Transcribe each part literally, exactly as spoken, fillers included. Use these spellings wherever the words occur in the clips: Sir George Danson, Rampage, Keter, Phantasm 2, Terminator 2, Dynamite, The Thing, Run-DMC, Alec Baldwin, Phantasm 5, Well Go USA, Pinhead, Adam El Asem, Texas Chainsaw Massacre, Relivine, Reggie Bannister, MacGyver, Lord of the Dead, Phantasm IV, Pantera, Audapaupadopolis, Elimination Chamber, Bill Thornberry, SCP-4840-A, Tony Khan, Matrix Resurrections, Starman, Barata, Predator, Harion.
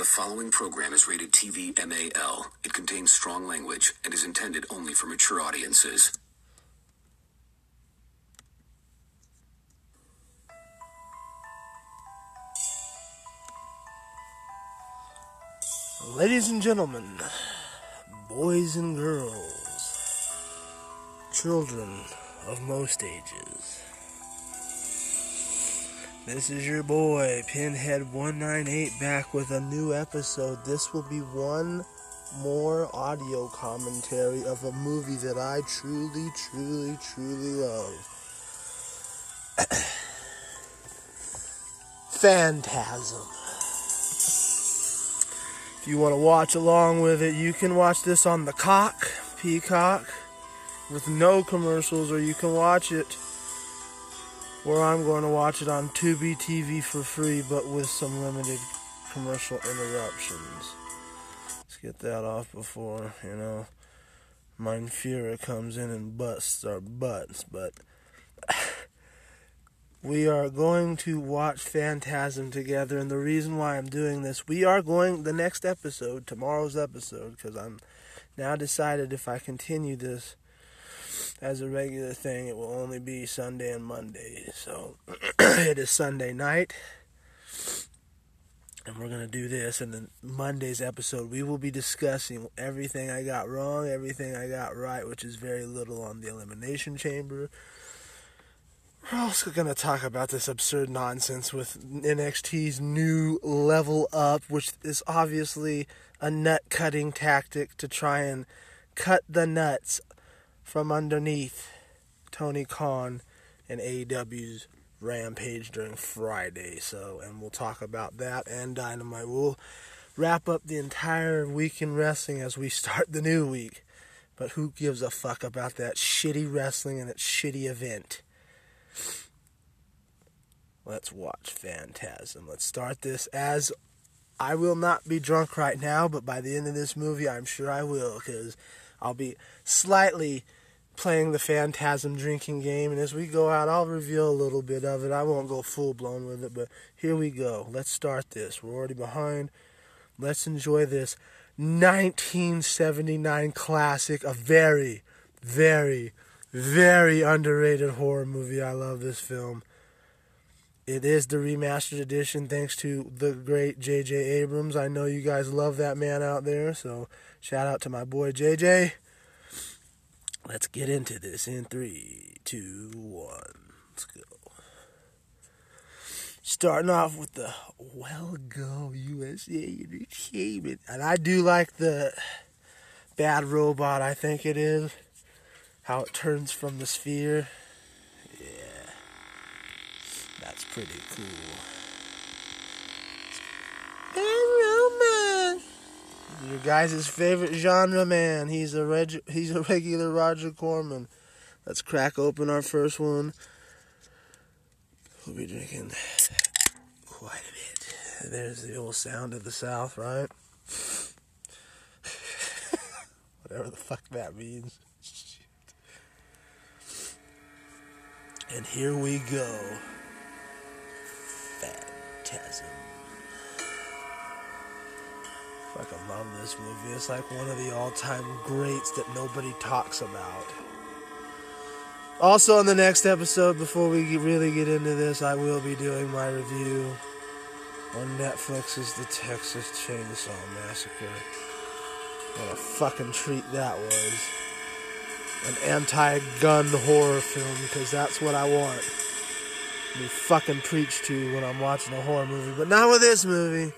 The following program is rated T V M A L. It contains strong language and is intended only for mature audiences. Ladies and gentlemen, boys and girls, children of most ages, this is your boy, Pinhead one ninety-eight, back with a new episode. This will be one more audio commentary of a movie that I truly, truly, truly love. Phantasm. If you want to watch along with it, you can watch this on the Cock, Peacock, with no commercials, or you can watch it where I'm going to watch it on Tubi T V for free, but with some limited commercial interruptions. Let's get that off before, you know, Mein Führer comes in and busts our butts. But we are going to watch Phantasm together, and the reason why I'm doing this, we are going, the next episode, tomorrow's episode, because I'm now decided if I continue this as a regular thing, it will only be Sunday and Monday. So it is Sunday night, and we're going to do this. And then Monday's episode, we will be discussing everything I got wrong, everything I got right, which is very little, on the Elimination Chamber. We're also going to talk about this absurd nonsense with N X T's new Level Up, which is obviously a nut-cutting tactic to try and cut the nuts from underneath Tony Khan and A E W's Rampage during Friday. So, and we'll talk about that and Dynamite. We'll wrap up the entire week in wrestling as we start the new week. But who gives a fuck about that shitty wrestling and its shitty event? Let's watch Phantasm. Let's start this, as I will not be drunk right now, but by the end of this movie, I'm sure I will, because I'll be slightly playing the Phantasm drinking game, and as we go out, I'll reveal a little bit of it. I won't go full-blown with it, but here we go. Let's start this. We're already behind. Let's enjoy this nineteen seventy-nine classic, a very, very, very underrated horror movie. I love this film. It is the remastered edition, thanks to the great J J. Abrams. I know you guys love that man out there, so shout out to my boy J J. Let's get into this in three, two, one. Let's go. Starting off with the Well Go U S A Entertainment. And I do like the bad robot, I think it is, how it turns from the sphere. Yeah. That's pretty cool. Your guys' favorite genre man. He's a reg- he's a regular Roger Corman. Let's crack open our first one. We'll be drinking quite a bit. There's the old sound of the South, right? Whatever the fuck that means. Shit. And here we go. Phantasm. Like, I love this movie. It's like one of the all-time greats that nobody talks about. Also, in the next episode, before we really get into this, I will be doing my review on Netflix's The Texas Chainsaw Massacre. What a fucking treat that was. An anti-gun horror film, because that's what I want to fucking preach to when I'm watching a horror movie. But not with this movie.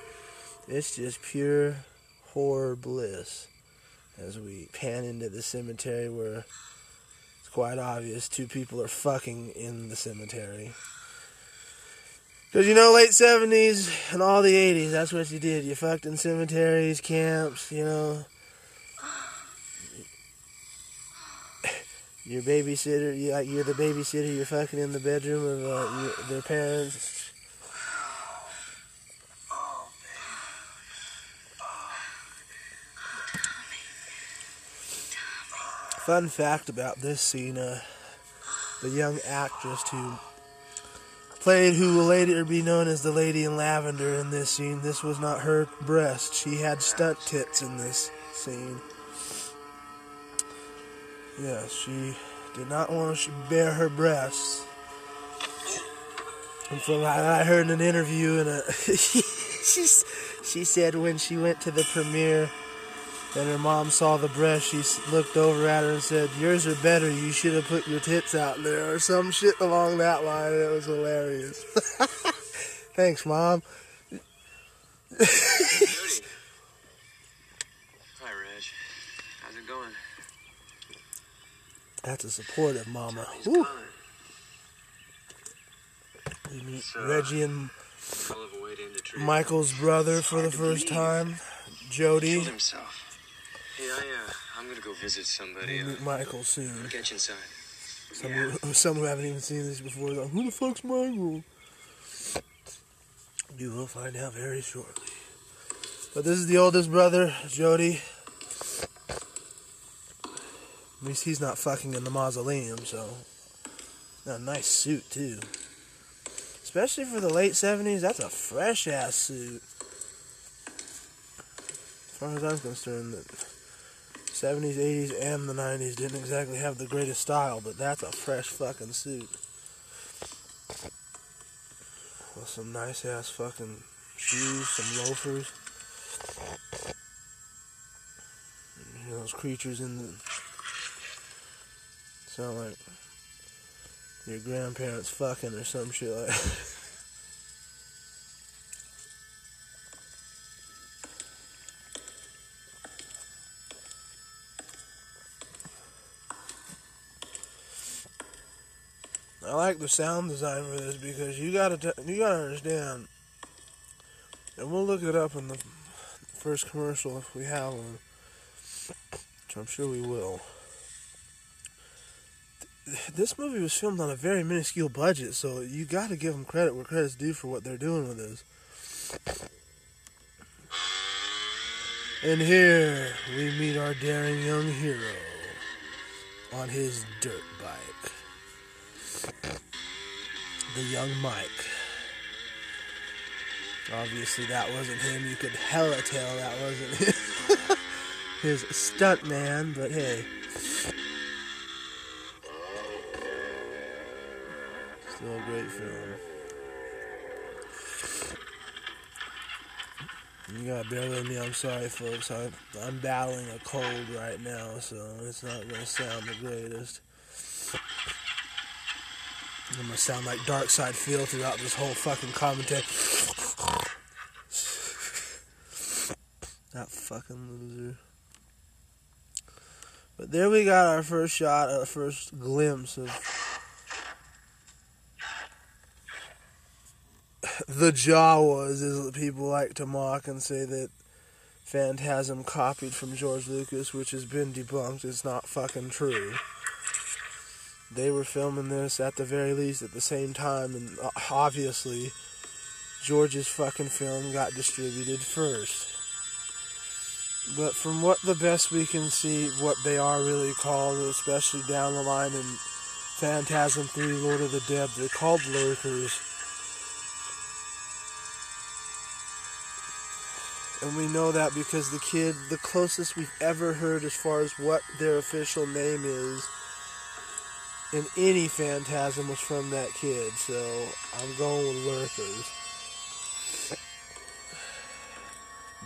It's just pure horror bliss as we pan into the cemetery, where it's quite obvious two people are fucking in the cemetery. Because, you know, late seventies and all the eighties, that's what you did. You fucked in cemeteries, camps, you know. Your babysitter, you, like, you're the babysitter, you're fucking in the bedroom of uh, your, their parents. Fun fact about this scene, uh, the young actress who played who will later be known as the Lady in Lavender in this scene. This was not her breast. She had stunt tits in this scene. Yeah, she did not want to bare her breasts. And from what I heard in an interview, in a she, she said when she went to the premiere and her mom saw the breast, she looked over at her and said, "Yours are better, you should have put your tits out there," or some shit along that line. It was hilarious. Thanks, Mom. Hey, Jody. Hi, Reg. How's it going? That's a supportive mama. Woo. We meet so, Reggie and Michael's brother it's for the first time, Jody. Hey, I, uh, I'm gonna go visit somebody. We'll meet uh, Michael soon. Get you inside. Some, yeah. who, some who haven't even seen this before, like, who the fuck's Michael? You will find out very shortly. But this is the oldest brother, Jody. At least he's not fucking in the mausoleum, so. Got a nice suit, too. Especially for the late seventies, that's a fresh-ass suit. As far as I'm concerned, the seventies, eighties, and the nineties didn't exactly have the greatest style, but that's a fresh fucking suit. With some nice-ass fucking shoes, some loafers. You know, those creatures in the... Sound like... your grandparents fucking or some shit like that. I like the sound design for this because you gotta t- you gotta understand, and we'll look it up in the first commercial if we have one, which I'm sure we will. This movie was filmed on a very minuscule budget, so you gotta give them credit where credit's due for what they're doing with this. And here we meet our daring young hero on his dirt bike. The young Mike. Obviously that wasn't him. You could hella tell that wasn't him. His stunt man, but hey. Still a great film. You gotta bear with me, I'm sorry folks. I, I'm battling a cold right now, so it's not gonna sound the greatest. I'm gonna sound like Dark Side Phil throughout this whole fucking commentary. That fucking loser. But there we got our first shot, our first glimpse of the Jawas, as people like to mock and say that Phantasm copied from George Lucas, which has been debunked. It's not fucking true. They were filming this at the very least at the same time, and obviously George's fucking film got distributed first. But from what the best we can see, what they are really called, especially down the line in Phantasm three, Lord of the Dead, they're called Lurkers. And we know that because the kid, the closest we've ever heard as far as what their official name is in any Phantasm was from that kid. So I'm going with Lurkers.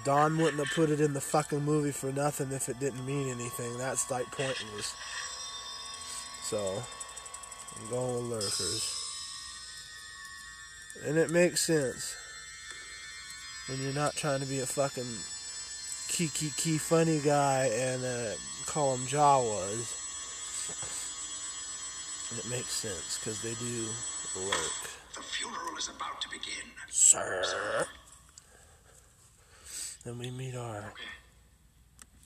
Don wouldn't have put it in the fucking movie for nothing if it didn't mean anything. That's like pointless. So I'm going with Lurkers. And it makes sense. When you're not trying to be a fucking key key key funny guy and uh, call them Jawas. And it makes sense, because they do lurk. The funeral is about to begin. Sir. Sir. Then we meet our okay.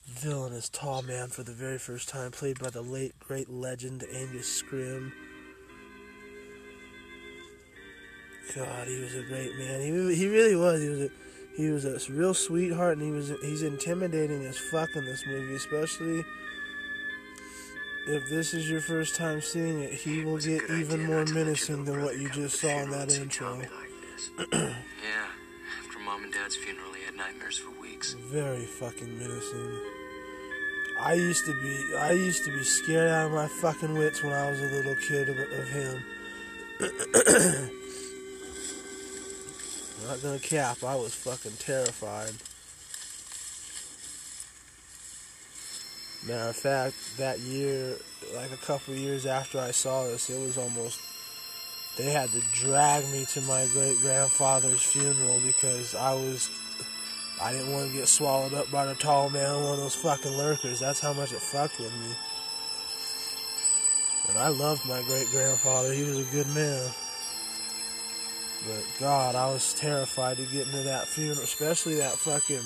villainous tall man for the very first time, played by the late, great legend, Angus Scrimm. God, he was a great man. He he really was. He was a he was a real sweetheart, and he was he's intimidating as fuck in this movie, especially If this is your first time seeing it, he will get even more menacing than what you just saw in that intro. Yeah, after Mom and Dad's funeral, he had nightmares for weeks. Very fucking menacing. I used to be, I used to be scared out of my fucking wits when I was a little kid of, of him. Not gonna cap, I was fucking terrified. Matter of fact, that year, like a couple years after I saw this, it was almost, they had to drag me to my great-grandfather's funeral because I was, I didn't want to get swallowed up by the tall man on one of those fucking lurkers. That's how much it fucked with me. And I loved my great-grandfather. He was a good man. But, God, I was terrified to get into that funeral, especially that fucking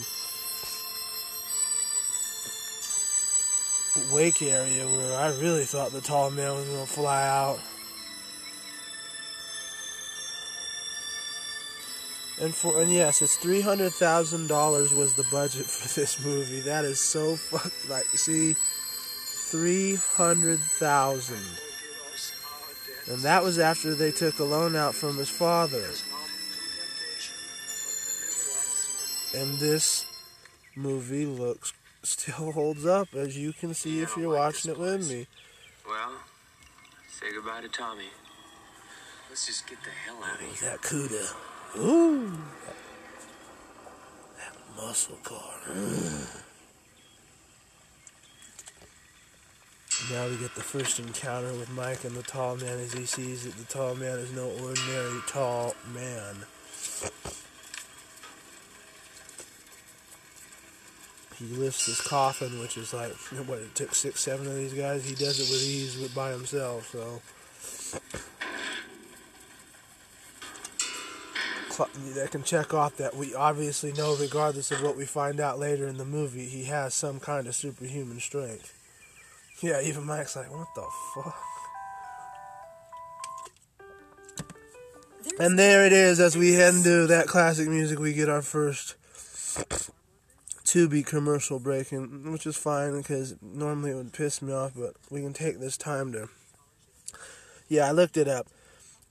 wake area where I really thought the tall man was going to fly out. And for and yes, it's three hundred thousand dollars was the budget for this movie. That is so fuck like see three hundred thousand. And that was after they took a loan out from his father. And this movie looks still holds up, as you can see if you're watching it with me. Well, say goodbye to Tommy. Let's just get the hell out of here. That cuda. Ooh. That muscle car. Now we get the first encounter with Mike and the tall man as he sees that the tall man is no ordinary tall man. He lifts his coffin, which is like, what, it took six, seven of these guys? He does it with ease with, by himself, so. That can check off that we obviously know, regardless of what we find out later in the movie, he has some kind of superhuman strength. Yeah, even Mike's like, what the fuck? There's and there it is, as we head into that classic music, we get our first Tubi commercial break, and, which is fine because normally it would piss me off, but we can take this time to. Yeah, I looked it up.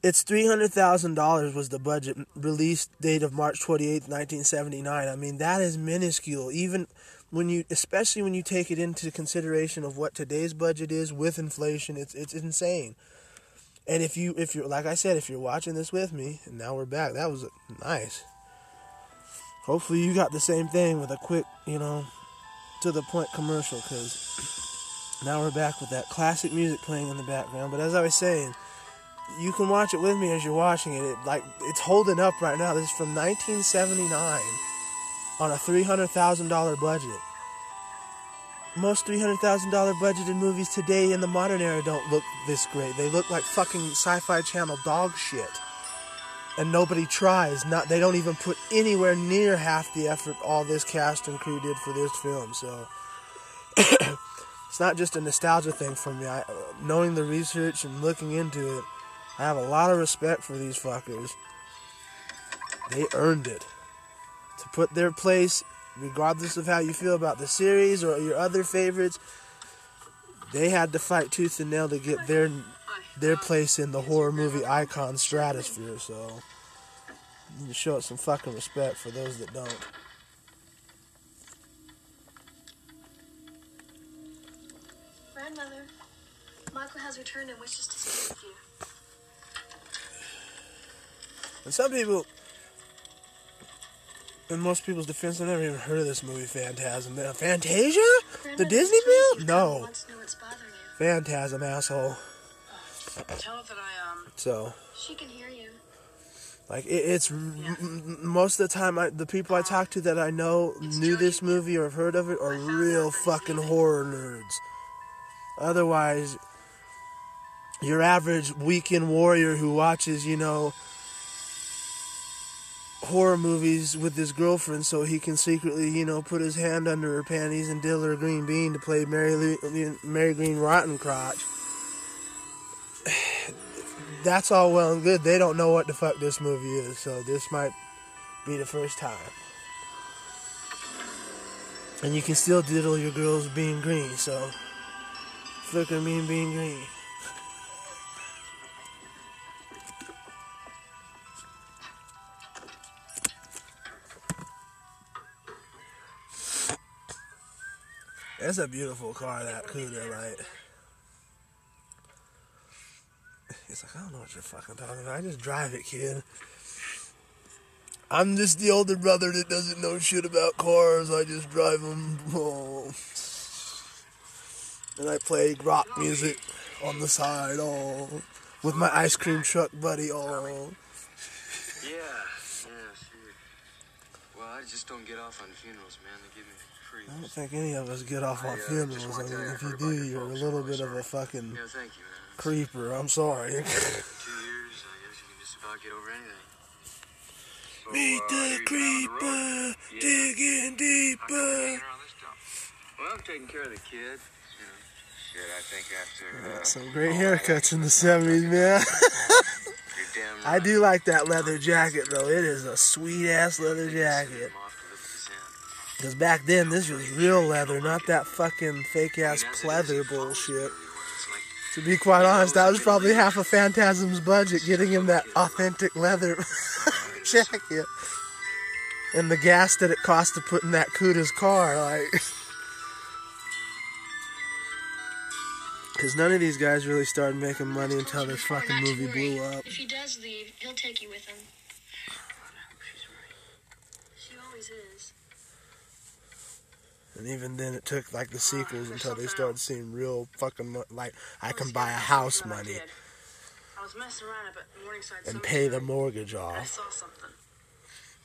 It's three hundred thousand dollars was the budget. Release date of March twenty-eighth, nineteen seventy-nine. I mean, that is minuscule. Even when you, especially when you take it into consideration of what today's budget is with inflation, it's it's insane. And if you if you're like I said, if you're watching this with me, and now we're back. That was nice. Hopefully you got the same thing with a quick, you know, to the point commercial, because now we're back with that classic music playing in the background. But as I was saying, you can watch it with me as you're watching it. It like it's holding up right now. This is from nineteen seventy-nine on a three hundred thousand dollars budget. Most three hundred thousand dollars budgeted movies today in the modern era don't look this great. They look like fucking Sci-Fi Channel dog shit. And nobody tries. Not they don't even put anywhere near half the effort all this cast and crew did for this film. So it's not just a nostalgia thing for me. I, knowing the research and looking into it, I have a lot of respect for these fuckers. They earned it. To put their place, regardless of how you feel about the series or your other favorites, they had to fight tooth and nail to get their their place in the horror movie icon stratosphere, so you need to show it some fucking respect for those that don't. Grandmother, Michael has returned and wishes to speak with you. And some people, in most people's defense, I've never even heard of this movie, Phantasm. Fantasia? Grandma, the Disney film? No. Phantasm, asshole. Tell her that I, um, so she can hear you. Like it, it's yeah. m- most of the time, I, the people I talk to that I know it's knew Jody. This movie or have heard of it are real fucking horror nerds. Otherwise, your average weekend warrior who watches, you know, horror movies with his girlfriend so he can secretly, you know, put his hand under her panties and dill her a green bean to play Mary, Le- Mary Green Rotten Crotch. That's all well and good. They don't know what the fuck this movie is, so this might be the first time. And you can still diddle your girls being green, so look at me being green. That's a beautiful car, that Cuda light. It's like, I don't know what you're fucking talking about. I just drive it, kid. I'm just the older brother that doesn't know shit about cars. I just drive them. Oh. And I play rock music on the side, oh, with my ice cream truck buddy, oh. Yeah, yeah, sure. Well, I just don't get off on funerals, man. They give me free. I don't think any of us get off I, on uh, funerals. I mean, if you do, you're folks, a little bit sorry. of a fucking yeah, thank you, man. creeper. I'm sorry. Two years, I guess you can just about get over anything. So, Meet uh, the creeper, the yeah. digging deeper. Well, I'm taking care of the kid. I think after, uh, some great haircuts in the seventies, man. I do like that leather jacket, though. It is a sweet-ass leather jacket. Because back then, this was real leather, not that fucking fake-ass pleather bullshit. To be quite honest, that was probably half of Phantasm's budget, getting him that authentic leather jacket. And the gas that it cost to put in that Cuda's car, like... Because none of these guys really started making money until their fucking movie blew up. If he does leave, he'll take you with him. She always is. And even then, it took like the sequels until they started seeing real fucking money. Like, I can buy a house money. And pay the mortgage off. I saw something.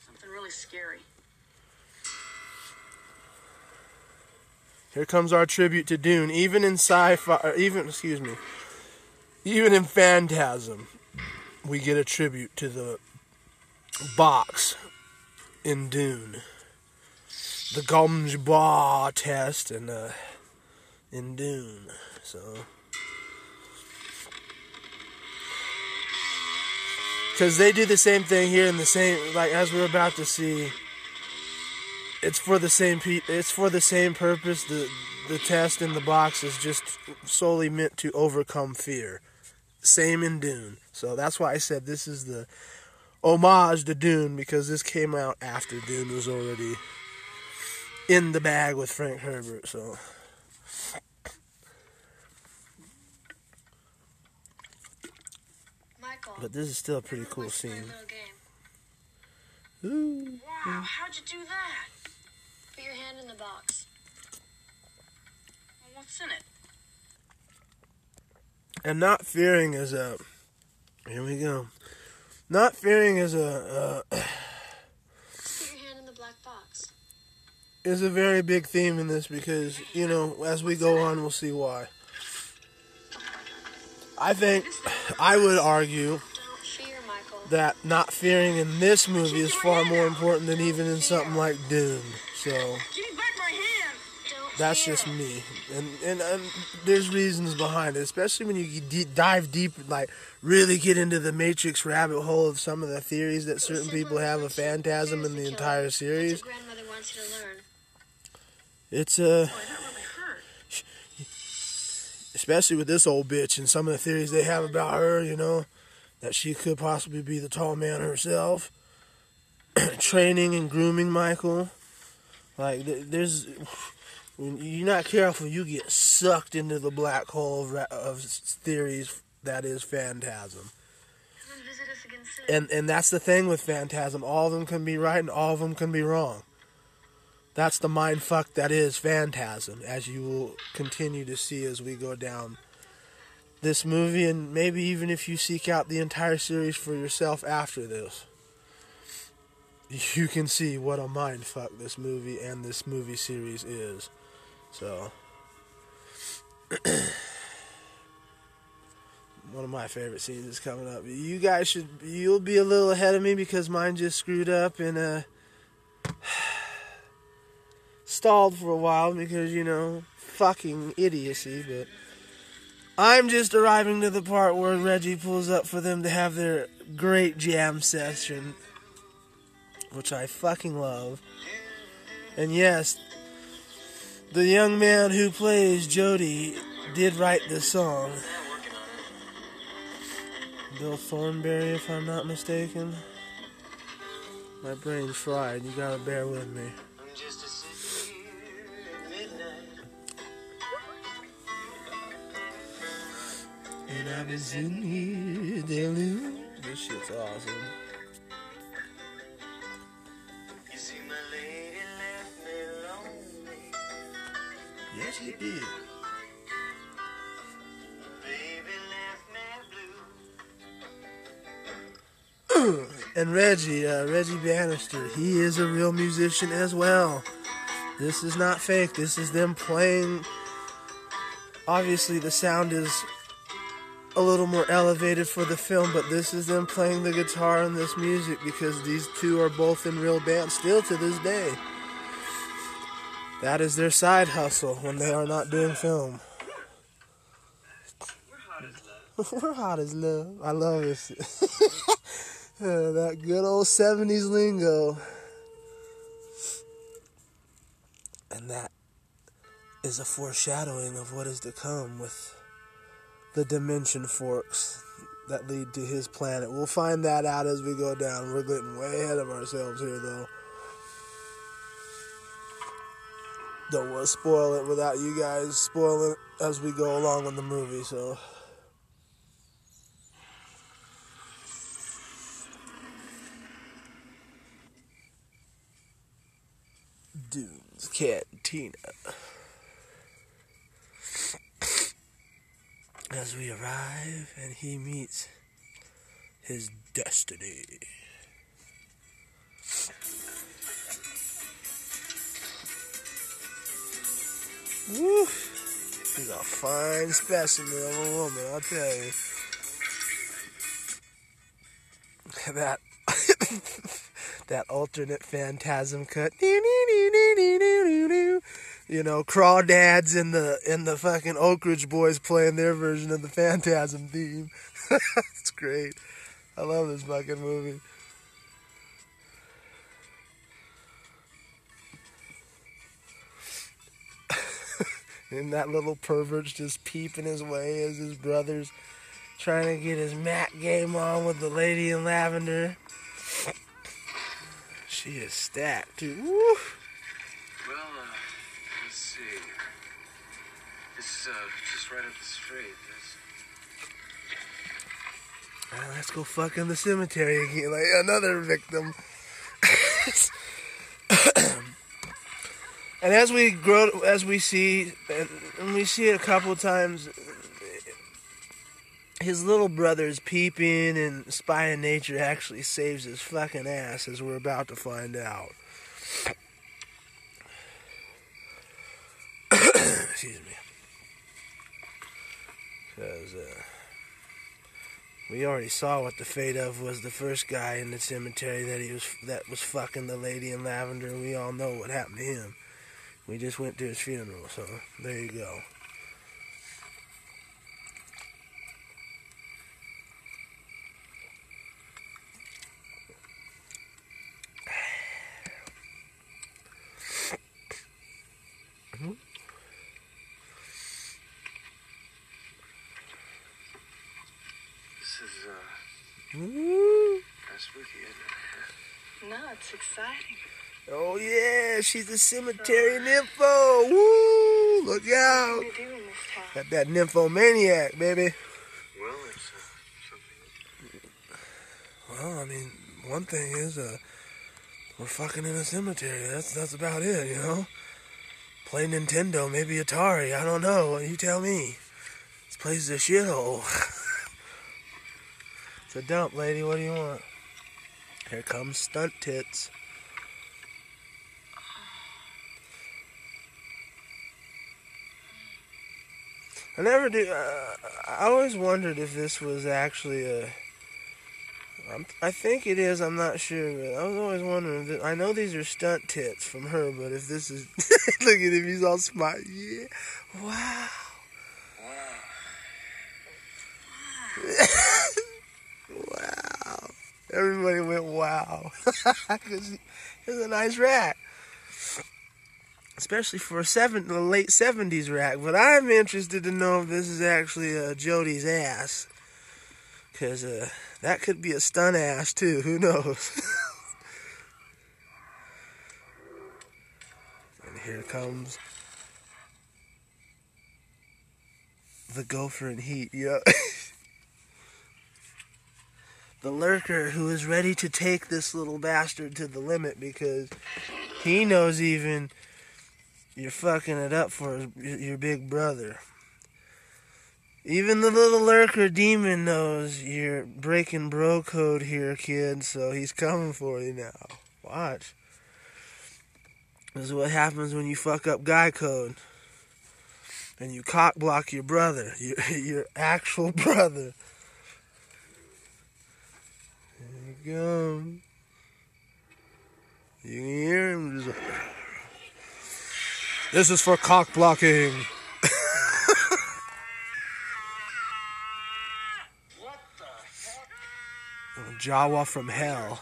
Something really scary. Here comes our tribute to Dune. Even in sci-fi, even excuse me, even in Phantasm, we get a tribute to the box in Dune, the Gomsbaugh test in uh, in Dune. So, because they do the same thing here in the same, like as we're about to see. It's for the same pe- It's for the same purpose. The the test in the box is just solely meant to overcome fear. Same in Dune. So that's why I said this is the homage to Dune, because this came out after Dune was already in the bag with Frank Herbert. So Michael, but this is still a pretty cool scene. Ooh. Wow, how'd you do that? Put your hand in the box. Well, what's in it? And not fearing is a... Here we go. Not fearing is a... Uh, Put your hand in the black box. Is a very big theme in this because, you know, as we go on, we'll see why. I think, I would argue... that not fearing in this movie is far more important than even in something like Dune. So that's just me, and, and and there's reasons behind it, especially when you dive deep, like really get into the Matrix rabbit hole of some of the theories that certain people have of Phantasm in the entire series. It's a uh, especially with this old bitch and some of the theories they have about her, you know. That she could possibly be the tall man herself. Training and grooming Michael. Like, there's... When you're not careful, you get sucked into the black hole of, of theories that is Phantasm. Come and visit us again soon. And, and that's the thing with Phantasm. All of them can be right and all of them can be wrong. That's the mind fuck that is Phantasm, as you will continue to see as we go down this movie, and maybe even if you seek out the entire series for yourself after this, you can see what a mindfuck this movie and this movie series is. So, one of my favorite scenes is coming up. You guys should, you'll be a little ahead of me because mine just screwed up and uh, stalled for a while because, you know, fucking idiocy, but I'm just arriving to the part where Reggie pulls up for them to have their great jam session, which I fucking love. And yes, the young man who plays Jody did write this song. Bill Thornberry, if I'm not mistaken. My brain's fried. You gotta bear with me. And I was in here, darling. This shit's awesome. You see, my lady left me lonely. Yes, she did. Baby left me blue. And Reggie, uh, Reggie Bannister, he is a real musician as well. This is not fake. This is them playing. Obviously, the sound is a little more elevated for the film, but this is them playing the guitar and this music, because these two are both in real bands still to this day. That is their side hustle when they are not doing film. We're hot as love. We're hot as love. I love this. uh, that good old seventies lingo. And that is a foreshadowing of what is to come with the dimension forks that lead to his planet. We'll find that out as we go down. We're getting way ahead of ourselves here, though. Don't want to spoil it without you guys spoiling it as we go along in the movie, so. Dude's Cantina. As we arrive and he meets his destiny. Woo! She's a fine specimen of a woman, I'll tell you. That that alternate Phantasm cut. You know, Crawdads in the in the fucking Oak Ridge Boys playing their version of the Phantasm theme. It's great. I love this fucking movie. And that little pervert's just peeping his way as his brother's trying to get his mat game on with the lady in lavender. She is stacked, too. Woo! Well, uh... It's uh, just right up the street. Well, let's go fuck in the cemetery again. Like another victim. And as we grow, as we see, and we see it a couple of times, his little brother's peeping and spying nature actually saves his fucking ass, as we're about to find out. Excuse me. Because uh, we already saw what the fate of was the first guy in the cemetery that he was that was fucking the lady in lavender, and we all know what happened to him. We just went to his funeral, so there you go. It's exciting. Oh yeah, she's a cemetery oh. nympho. Woo! Look out! What do we do in this town? Got that nymphomaniac, baby. Well, it's uh, something. Well, I mean, one thing is, uh, we're fucking in a cemetery. That's that's about it, you know. Play Nintendo, maybe Atari. I don't know. You tell me. This place is a shithole. It's a dump, lady. What do you want? Here comes stunt tits. I never do. Uh, I always wondered if this was actually a. I'm, I think it is. I'm not sure. But I was always wondering. If this, I know these are stunt tits from her, but if this is, look at him. He's all smart. Yeah. Wow. Wow. Wow. Everybody went, wow. He was a nice rat. especially for a seven, the late seventies rack. But I'm interested to know if this is actually uh, Jody's ass, because uh, that could be a stunt ass too. Who knows? And here comes the gopher in heat. Yep. The lurker who is ready to take this little bastard to the limit, because he knows even you're fucking it up for your big brother. Even the little lurker demon knows you're breaking bro code here, kid, so he's coming for you now. Watch. This is what happens when you fuck up guy code. And you cock block your brother, your, your actual brother. There you go. You can hear him just like, this is for cock blocking. What the fuck? A Jawa from hell.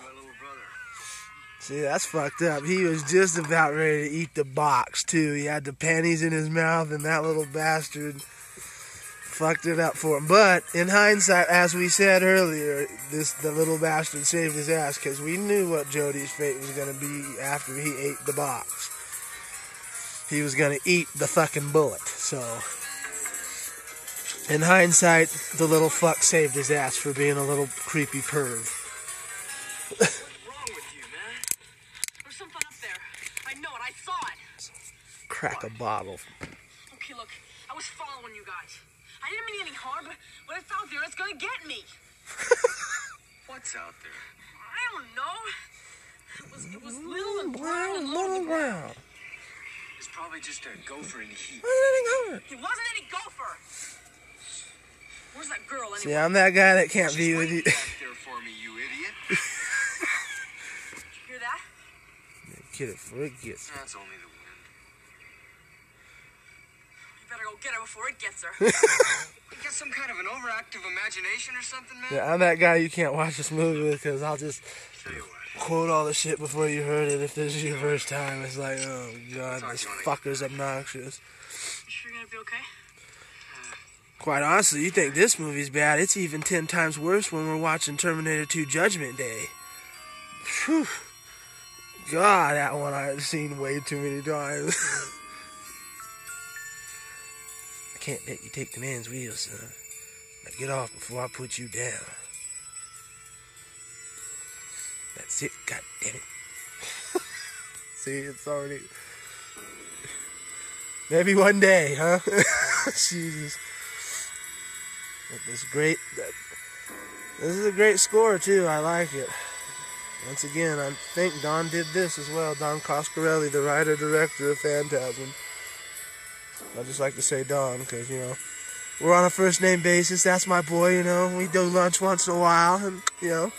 See, that's fucked up. He was just about ready to eat the box, too. He had the panties in his mouth, and that little bastard fucked it up for him. But, in hindsight, as we said earlier, this the little bastard saved his ass, because we knew what Jody's fate was going to be after he ate the box. He was going to eat the fucking bullet. So, in hindsight, the little fuck saved his ass for being a little creepy perv. Crack a bottle. Okay, look, I was following you guys. I didn't mean any harm, but when it's out there, it's gonna get me. What's out there? I don't know. It was, it was little and brown and little and brown. It's probably just a gopher in the heat. Where's any gopher? It wasn't any gopher. Where's that girl anyway? See, I'm that guy that can't She's be with you. There for me, you idiot. You hear that? Yeah, get it before it gets. That's only the better go get her before it gets her. You got some kind of an overactive imagination or something, man? Yeah, I'm that guy you can't watch this movie with, because I'll just quote all the shit before you heard it. If this is your first time, it's like, oh, God, this fucker's obnoxious. You sure you're going to be okay? Quite honestly, you think this movie's bad. It's even ten times worse when we're watching Terminator two Judgment Day. Whew. God, that one I've seen way too many times. Can't let you take the man's wheels, son. Now get off before I put you down. That's it, god damn it. See, it's already... Maybe one day, huh? Jesus. But this great... This is a great score, too. I like it. Once again, I think Don did this as well. Don Coscarelli, the writer-director of Phantasm. I just like to say Don, because, you know, we're on a first-name basis. That's my boy, you know. We do lunch once in a while, and, you know.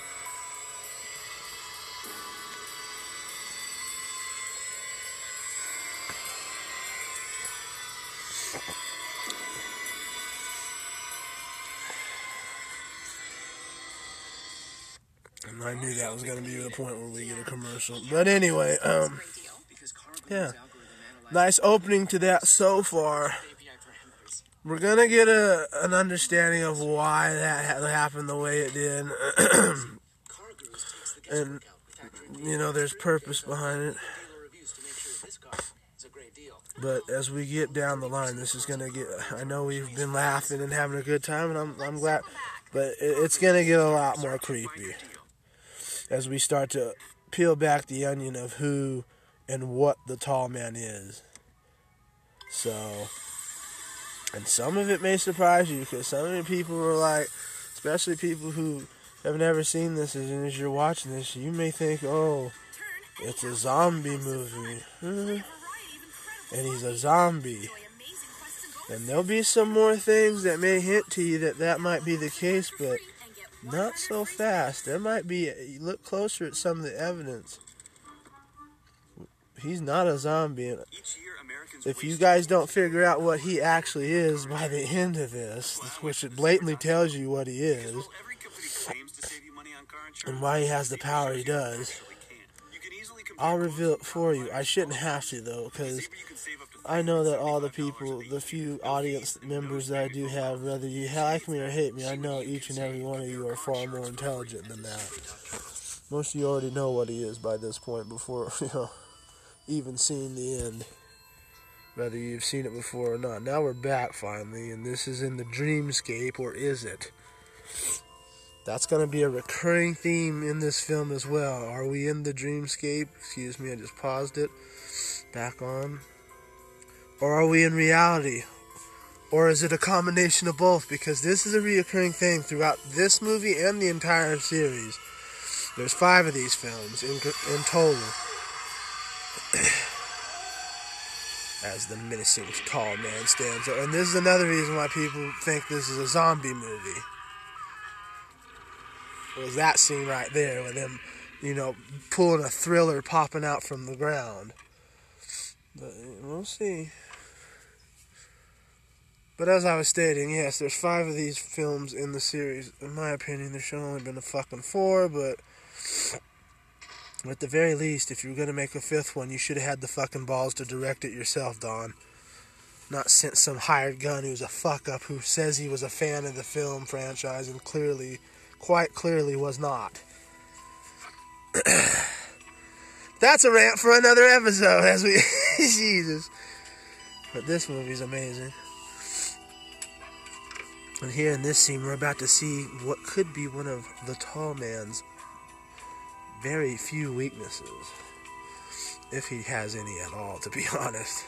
And I knew that was going to be the point where we get a commercial. But anyway, um, yeah. Nice opening to that so far. We're going to get a, an understanding of why that happened the way it did. And, you know, there's purpose behind it. But as we get down the line, this is going to get... I know we've been laughing and having a good time, and I'm, I'm glad. But it, it's going to get a lot more creepy as we start to peel back the onion of who... and what the tall man is. So, and some of it may surprise you, because some of the people were like, especially people who have never seen this, as soon as you're watching this, you may think, oh, it's a zombie movie. And he's a zombie. And there'll be some more things that may hint to you that that might be the case, but not so fast. There might be, look closer at some of the evidence. He's not a zombie. If you guys don't figure out what he actually is by the end of this, which it blatantly tells you what he is, and why he has the power he does, I'll reveal it for you. I shouldn't have to, though, because I know that all the people, the few audience members that I do have, whether you like me or hate me, I know each and every one of you are far more intelligent than that. Most of you already know what he is by this point before, you know, even seeing the end, whether you've seen it before or not. Now we're back, finally, and this is in the dreamscape, or is it? That's going to be a recurring theme in this film as well. Are we in the dreamscape? Excuse me, I just paused it. Back on. Or are we in reality? Or is it a combination of both? Because this is a recurring thing throughout this movie and the entire series. There's five of these films in, in total. As the menacing tall man stands up. And this is another reason why people think this is a zombie movie. Was that scene right there with him, you know, pulling a thriller popping out from the ground. But we'll see. But as I was stating, yes, there's five of these films in the series. In my opinion, there should only been a fucking four, but at the very least, if you were going to make a fifth one, you should have had the fucking balls to direct it yourself, Don. Not sent some hired gun who's a fuck-up who says he was a fan of the film franchise and clearly... quite clearly was not. That's a rant for another episode as we... Jesus. But this movie's amazing. And here in this scene, we're about to see what could be one of the tall man's very few weaknesses. If he has any at all, to be honest.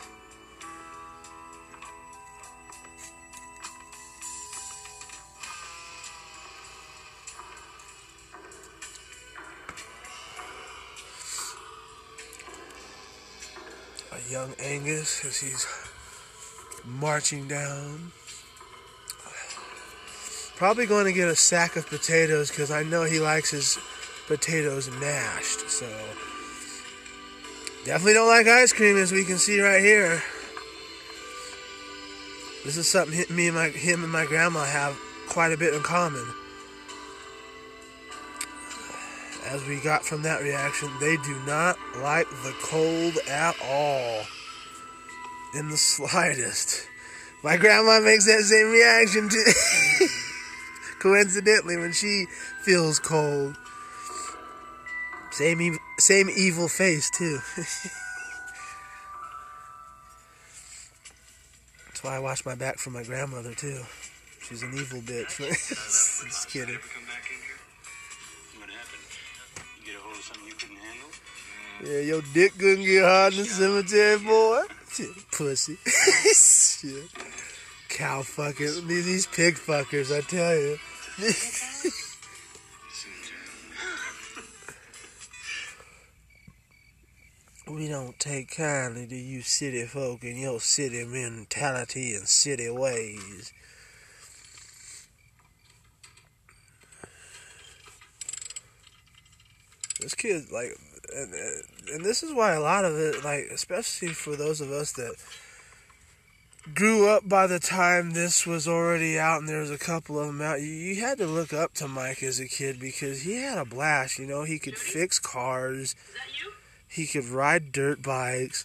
Young Angus, as he's marching down. Probably going to get a sack of potatoes, because I know he likes his potatoes mashed, so... Definitely don't like ice cream, as we can see right here. This is something me and my, him and my grandma have quite a bit in common. As we got from that reaction, they do not like the cold at all. In the slightest. My grandma makes that same reaction too. Coincidentally, when she feels cold. Same, ev- same evil face too. That's why I watch my back from my grandmother too. She's an evil bitch. Just kidding. Yeah, your dick couldn't get hard in the cemetery, boy. Pussy. Shit. Cow fuckers. These pig fuckers, I tell you. We don't take kindly to you city folk and your city mentality and city ways. This kid, like... And, and this is why a lot of it, like, especially for those of us that grew up by the time this was already out and there was a couple of them out, you, you had to look up to Mike as a kid because he had a blast, you know? He could Jody? fix cars. Is that you? He could ride dirt bikes.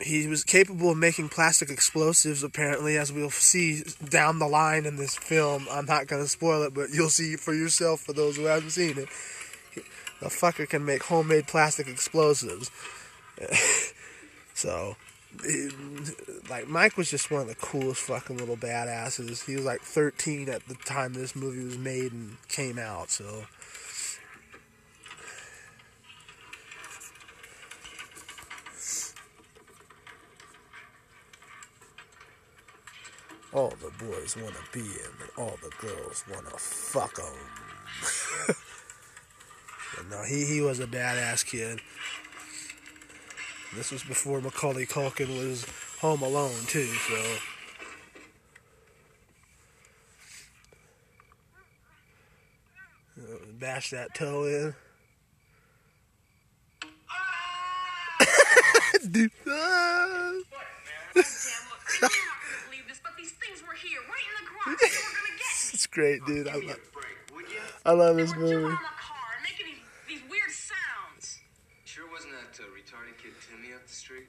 He was capable of making plastic explosives, apparently, as we'll see down the line in this film. I'm not going to spoil it, but you'll see for yourself, for those who haven't seen it. The fucker can make homemade plastic explosives. So, he, like, Mike was just one of the coolest fucking little badasses. He was, like, thirteen at the time this movie was made and came out, so... All the boys want to be him, and all the girls want to fuck him. No, he, he was a badass kid. This was before Macaulay Culkin was Home Alone, too, so... Bash that toe in. Dude. Here, right in the garage, so we're gonna get. It's great, dude. I love, I love this movie. sure wasn't that uh, retarded kid Timmy up the street?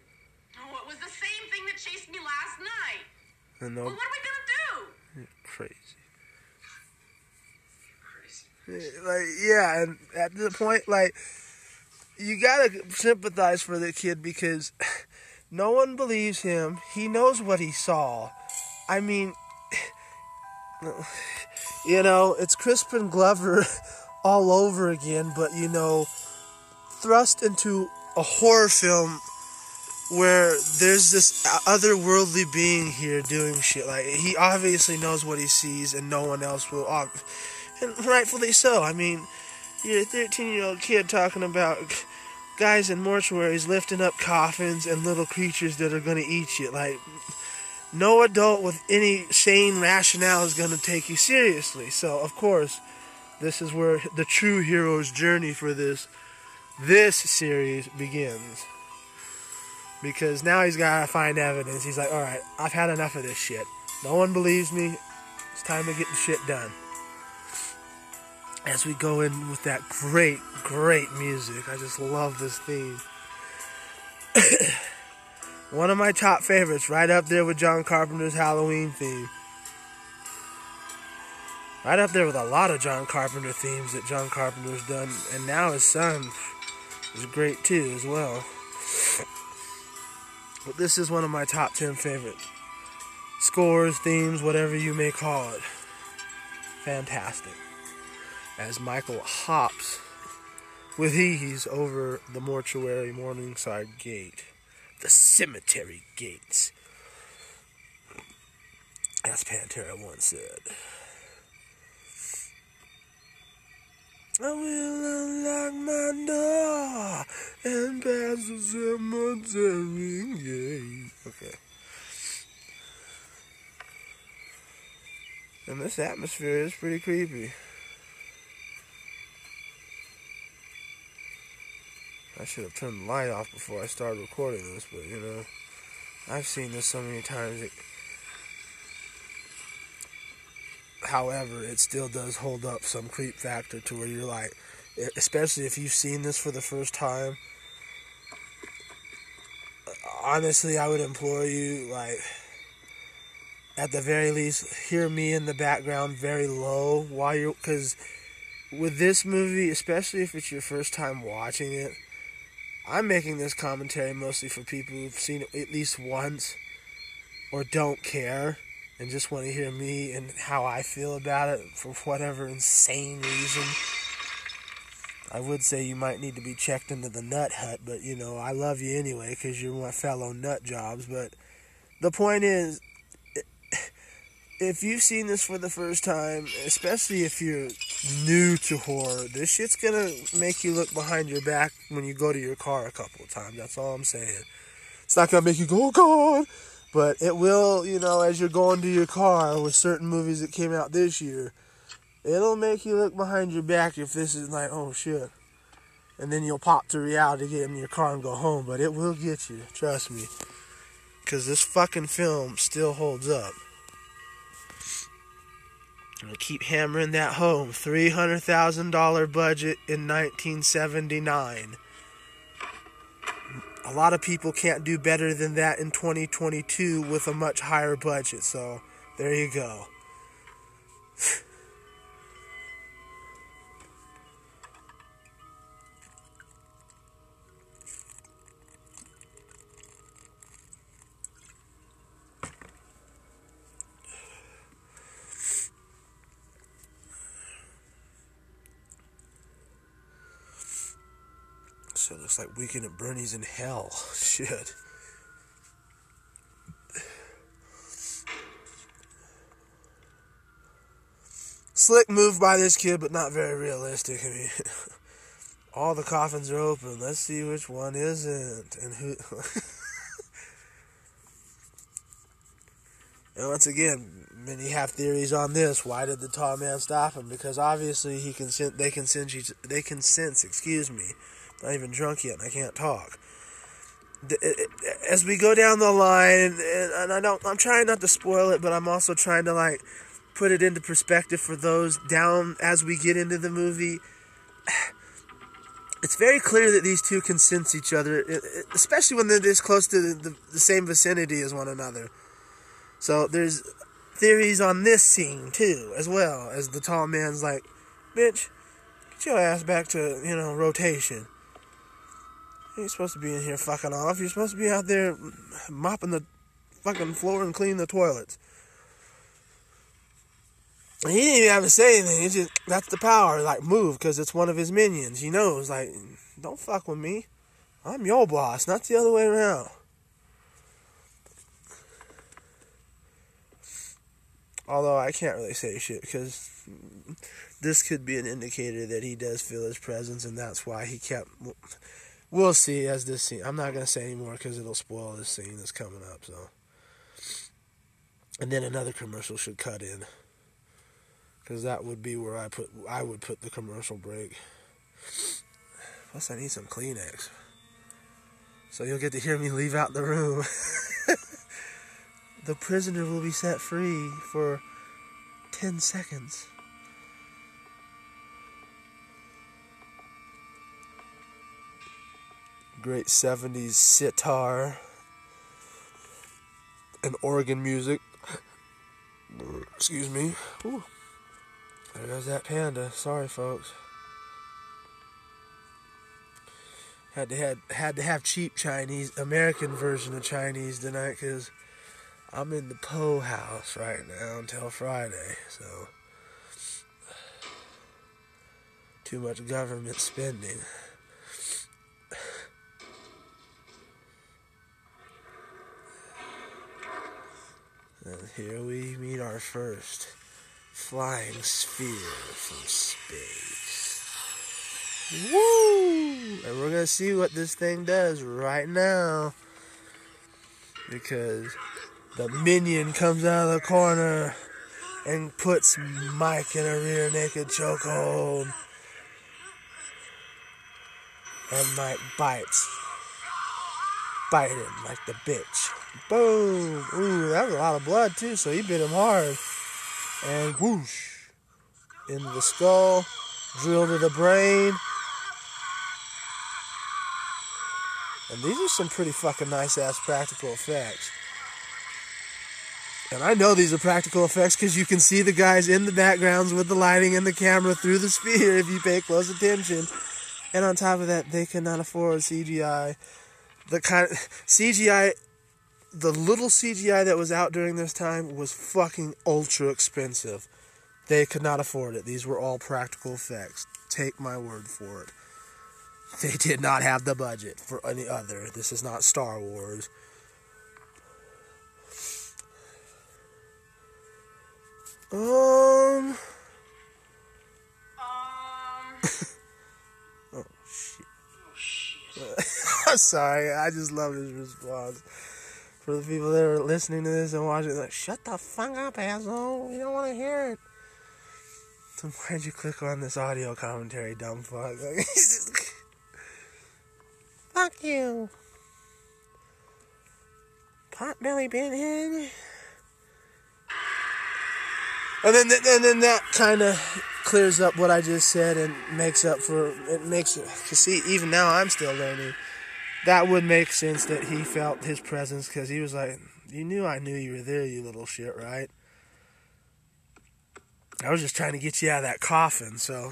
Oh, it was the same thing that chased me last night. And well, what are we gonna do? Crazy. Crazy. Like, yeah, and at the point, like, you gotta sympathize for the kid because no one believes him. He knows what he saw. I mean, you know, it's Crispin Glover all over again, but, you know, thrust into a horror film where there's this otherworldly being here doing shit. Like, he obviously knows what he sees and no one else will. And rightfully so. I mean, you're a thirteen-year-old kid talking about guys in mortuaries lifting up coffins and little creatures that are going to eat you. Like, no adult with any sane rationale is going to take you seriously. So, of course, this is where the true hero's journey for this this series begins. Because now he's got to find evidence. He's like, all right, I've had enough of this shit. No one believes me. It's time to get the shit done. As we go in with that great, great music. I just love this theme. One of my top favorites, right up there with John Carpenter's Halloween theme. Right up there with a lot of John Carpenter themes that John Carpenter's done. And now his son is great too as well. But this is one of my top ten favorite scores, themes, whatever you may call it. Fantastic. As Michael hops with ease over the mortuary Morningside gate. The cemetery gates. As Pantera once said. I will unlock my door and pass the cemetery gate. Okay. And this atmosphere is pretty creepy. I should have turned the light off before I started recording this, but, you know, I've seen this so many times. It... However, it still does hold up some creep factor to where you're like, especially if you've seen this for the first time. Honestly, I would implore you, like, at the very least, hear me in the background very low while you're... Because with this movie, especially if it's your first time watching it, I'm making this commentary mostly for people who've seen it at least once or don't care and just want to hear me and how I feel about it for whatever insane reason. I would say you might need to be checked into the nut hut, but, you know, I love you anyway because you're my fellow nut jobs. But the point is, if you've seen this for the first time, especially if you're new to horror, this shit's gonna make you look behind your back when you go to your car a couple of times. That's all I'm saying. It's not gonna make you go, oh, God! But it will, you know, as you're going to your car with certain movies that came out this year, it'll make you look behind your back if this is like, oh, shit. And then you'll pop to reality, get in your car, and go home. But it will get you, trust me. Because this fucking film still holds up. I'm going to keep hammering that home. three hundred thousand dollars budget in nineteen seventy-nine. A lot of people can't do better than that in twenty twenty-two with a much higher budget. So, there you go. So it looks like Weekend at Bernie's in hell. Shit. Slick move by this kid, but not very realistic. I mean, all the coffins are open. Let's see which one isn't. And who... And once again, many have theories on this. Why did the tall man stop him? Because obviously he can sen- they can sense, you- they can sense, excuse me, not even drunk yet, and I can't talk. As we go down the line, and I don't, I'm trying not to spoil it, but I'm also trying to like put it into perspective for those down as we get into the movie. It's very clear that these two can sense each other, especially when they're this close to the, the, the same vicinity as one another. So there's theories on this scene, too, as well, as the tall man's like, bitch, get your ass back to, you know, rotation. You ain't supposed to be in here fucking off. You're supposed to be out there mopping the fucking floor and cleaning the toilets. He didn't even have to say anything. It's just, that's the power. Like, move, because it's one of his minions. He knows, like, don't fuck with me. I'm your boss, not the other way around. Although, I can't really say shit, because this could be an indicator that he does feel his presence, and that's why he kept... We'll see as this scene... I'm not going to say anymore, because it'll spoil this scene that's coming up, so... And then another commercial should cut in. Because that would be where I put I would put the commercial break. Plus, I need some Kleenex. So you'll get to hear me leave out the room. The prisoner will be set free for ten seconds. Great seventies sitar and organ music. Excuse me. Ooh. There goes that panda. Sorry, folks. Had to had had to have cheap Chinese, American version of Chinese tonight, because I'm in the Po house right now until Friday. So too much government spending. And here we meet our first flying sphere from space. Woo! And we're gonna see what this thing does right now, because the minion comes out of the corner and puts Mike in a rear naked chokehold, and Mike bites bite him like the bitch. Boom! Ooh, that was a lot of blood too, so he bit him hard. And whoosh, into the skull, drill to the brain. And these are some pretty fucking nice-ass practical effects. And I know these are practical effects because you can see the guys in the backgrounds with the lighting and the camera through the sphere if you pay close attention. And on top of that, they cannot afford C G I. The kind of C G I... The little C G I that was out during this time was fucking ultra expensive. They could not afford it. These were all practical effects. Take my word for it. They did not have the budget for any other. This is not Star Wars. Um... Oh, shit. Oh, shit. Sorry, I just love his response. For the people that are listening to this and watching, like, shut the fuck up, asshole. You don't want to hear it. So why'd you click on this audio commentary, dumb fuck? Like, fuck you. Potbelly Pinhead. And then, and then that kind of clears up what I just said and makes up for, it makes, you see, even now I'm still learning. That would make sense that he felt his presence, because he was like, you knew I knew you were there, you little shit, right? I was just trying to get you out of that coffin, so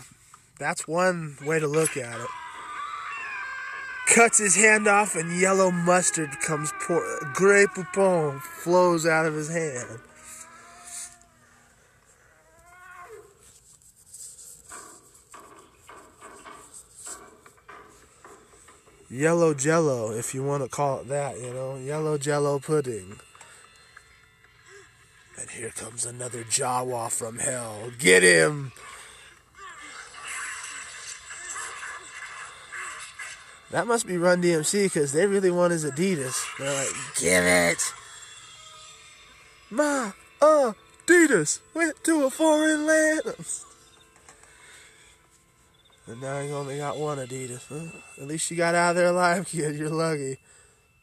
that's one way to look at it. Cuts his hand off, and yellow mustard comes pour. Grey poupon flows out of his hand. Yellow jello, if you want to call it that, you know. Yellow jello pudding. And here comes another Jawa from hell. Get him! That must be Run D M C, because they really want his Adidas. They're like, give it! My Adidas went to a foreign land! And now he's only got one Adidas. Huh? At least you got out of there alive, kid. You're lucky.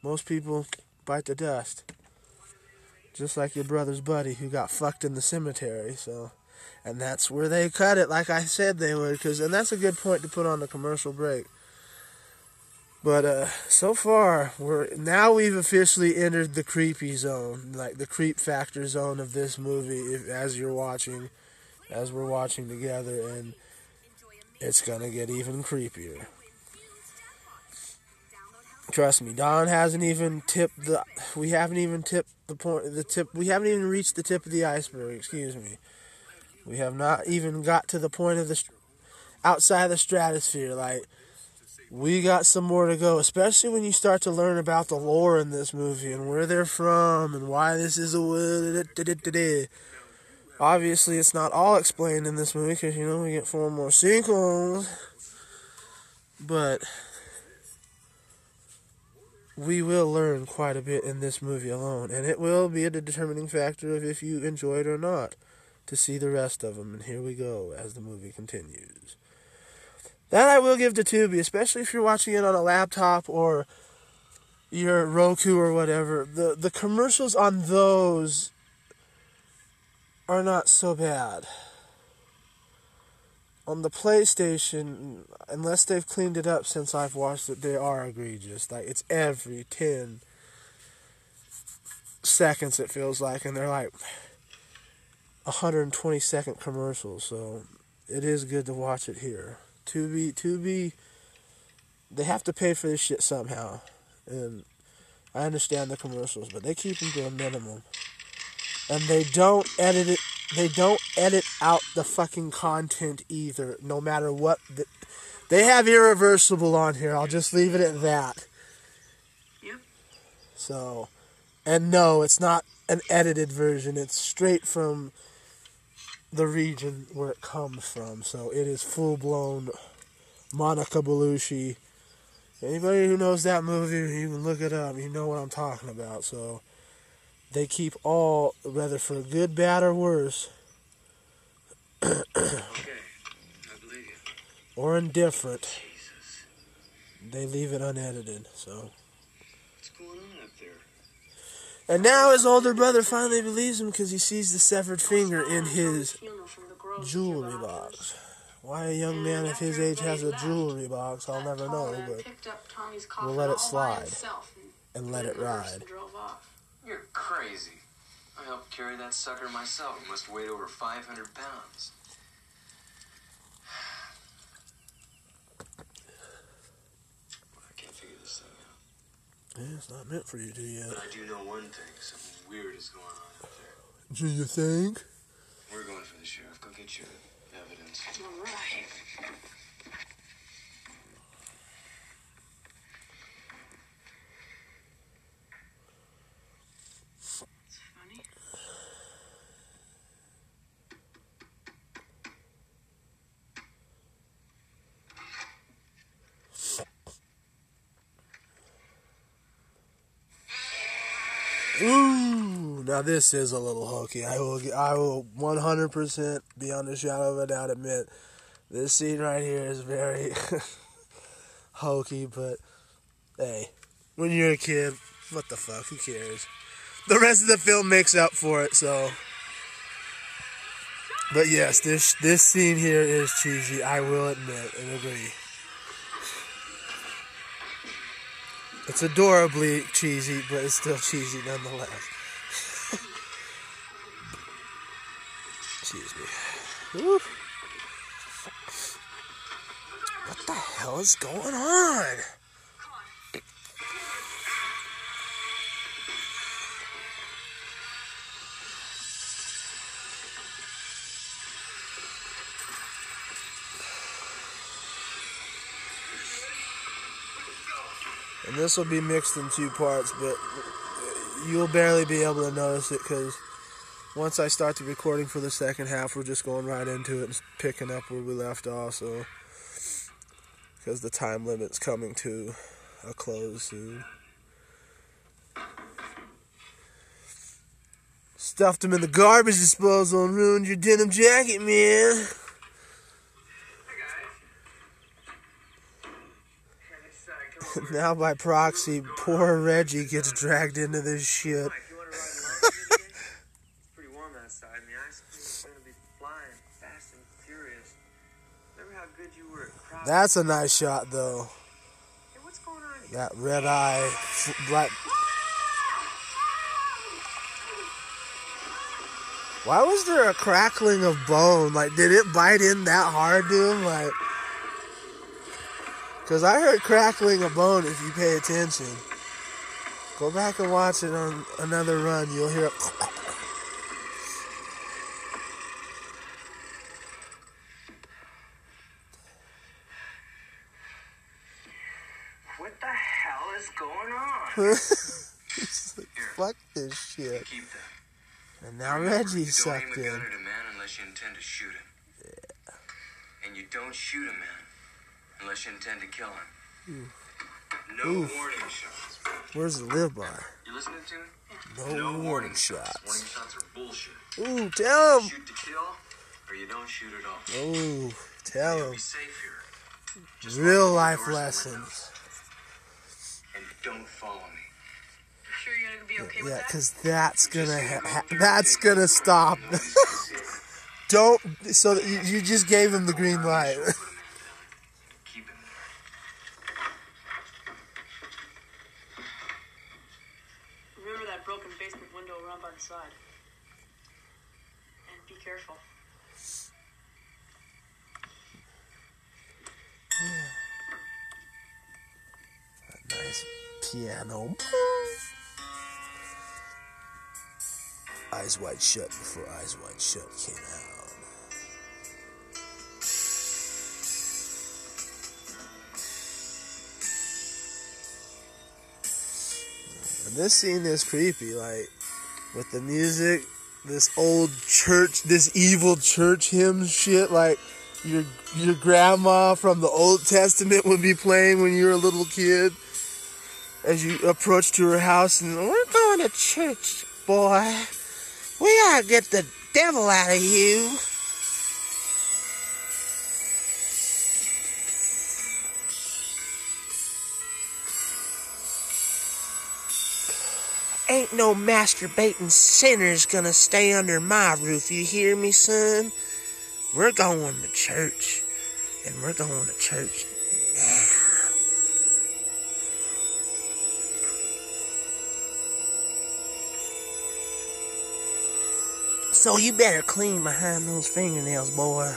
Most people bite the dust. Just like your brother's buddy who got fucked in the cemetery. So, and that's where they cut it, like I said they would. Cause, and that's a good point to put on the commercial break. But uh, so far, we're now we've officially entered the creepy zone, like the creep factor zone of this movie. If, as you're watching, as we're watching together, and it's gonna get even creepier. Trust me, Don hasn't even tipped the. We haven't even tipped the point. The tip. We haven't even reached the tip of the iceberg. Excuse me. We have not even got to the point of the outside of the stratosphere. Like, we got some more to go, especially when you start to learn about the lore in this movie and where they're from and why this is a. Obviously, it's not all explained in this movie because, you know, we get four more sequels. But we will learn quite a bit in this movie alone, and it will be a determining factor of if you enjoy it or not to see the rest of them. And here we go as the movie continues. That I will give to Tubi, especially if you're watching it on a laptop or your Roku or whatever. The the commercials on those are not so bad. On the PlayStation, unless they've cleaned it up since I've watched it, they are egregious. Like, it's every ten seconds, it feels like, and they're like one hundred twenty second commercials, so it is good to watch it here. Tubi, Tubi, they have to pay for this shit somehow, and I understand the commercials, but they keep them to a minimum, and they don't edit it. They don't edit out the fucking content either, no matter what. The, they have Irreversible on here. I'll just leave it at that. Yep. So, and no, it's not an edited version. It's straight from the region where it comes from. So it is full-blown Monica Bellucci. Anybody who knows that movie, you can look it up. You know what I'm talking about, so... They keep all, whether for good, bad, or worse, okay, I believe you. Or indifferent, Jesus. They leave it unedited. So, what's going on up there? And now his older brother finally believes him because he sees the severed finger in his jewelry box. Why a young man of his age has a jewelry box, I'll never know, but we'll let it slide and let it ride. You're crazy. I helped carry that sucker myself. It must weigh over five hundred pounds. I can't figure this thing out. Yeah, it's not meant for you to yet. But I do know one thing. Something weird is going on out there. Do you think? We're going for the sheriff. Go get your evidence. All right. Ooh, now this is a little hokey. I will, I will one hundred percent beyond a shadow of a doubt admit this scene right here is very hokey, but hey, when you're a kid, what the fuck, who cares? The rest of the film makes up for it, so. But yes, this, this scene here is cheesy, I will admit and agree. It's adorably cheesy, but it's still cheesy nonetheless. Excuse me. Woo. What the hell is going on? And this will be mixed in two parts, but you'll barely be able to notice it because once I start the recording for the second half, we're just going right into it and picking up where we left off, so because the time limit's coming to a close soon. Stuffed him in the garbage disposal and ruined your denim jacket, man. Now by proxy, poor Reggie gets dragged into this shit. It's pretty warm outside, and the ice cream is going to be flying fast and furious. Remember how good you were at crossing. That's a nice shot, though. Hey, what's going on Got red eye, black. Why was there a crackling of bone? Like, did it bite in that hard, dude? Like, because I heard crackling of bone if you pay attention. Go back and watch it on another run. You'll hear it. What the hell is going on? Fuck this shit. Keep that. And now remember, Reggie sucked in. You don't aim a gun at a man unless you intend to shoot him. Yeah. And you don't shoot a man unless you intend to kill him. Oof. No Oof. warning shots. Where's the live by? You listening to me? No, no warning, warning shots. shots. Warning shots are bullshit. Ooh, tell him. You shoot to kill, or you don't shoot at all. Ooh, tell him. You'll be safe here. Just real life lessons. And don't follow me. Sure you're gonna be okay yeah, with yeah, that? Cause that's gonna ha that's gonna stop. Don't. So you, you just gave him the green light. Keep him there. Remember that broken basement window around by the side, and be careful. Yeah. That nice piano. Eyes Wide Shut before Eyes Wide Shut came out. And this scene is creepy, like, with the music, this old church, this evil church hymn shit, like, your, your grandma from the Old Testament would be playing when you were a little kid, as you approached to her house, and, we're going to church, boy. We gotta get the devil out of you. Ain't no masturbating sinners gonna stay under my roof, you hear me, son? We're going to church. And we're going to church now. So you better clean behind those fingernails, boy.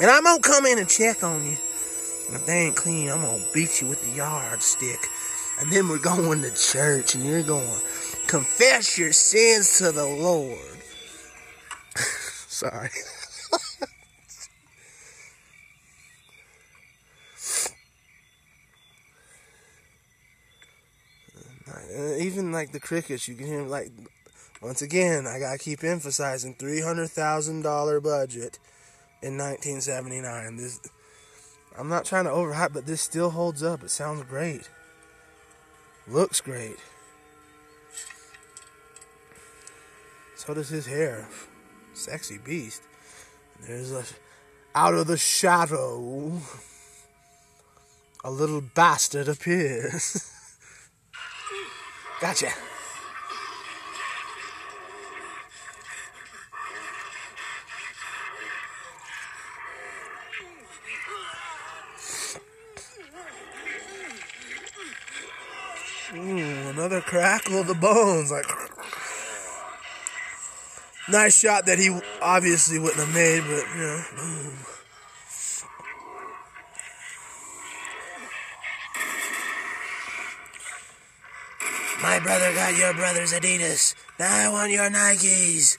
And I'm gonna come in and check on you. And if they ain't clean, I'm gonna beat you with the yardstick. And then we're going to church, and you're gonna confess your sins to the Lord. Sorry. Even like the crickets, you can hear like. Once again, I gotta keep emphasizing three hundred thousand dollar budget in nineteen seventy-nine. This, I'm not trying to overhype, but this still holds up. It sounds great. Looks great. So does his hair. Sexy beast. There's a... Out of the shadow, a little bastard appears. Gotcha. Ooh, another crackle of the bones. Like, nice shot that he obviously wouldn't have made, but you know. Ooh. My brother got your brother's Adidas. Now I want your Nikes.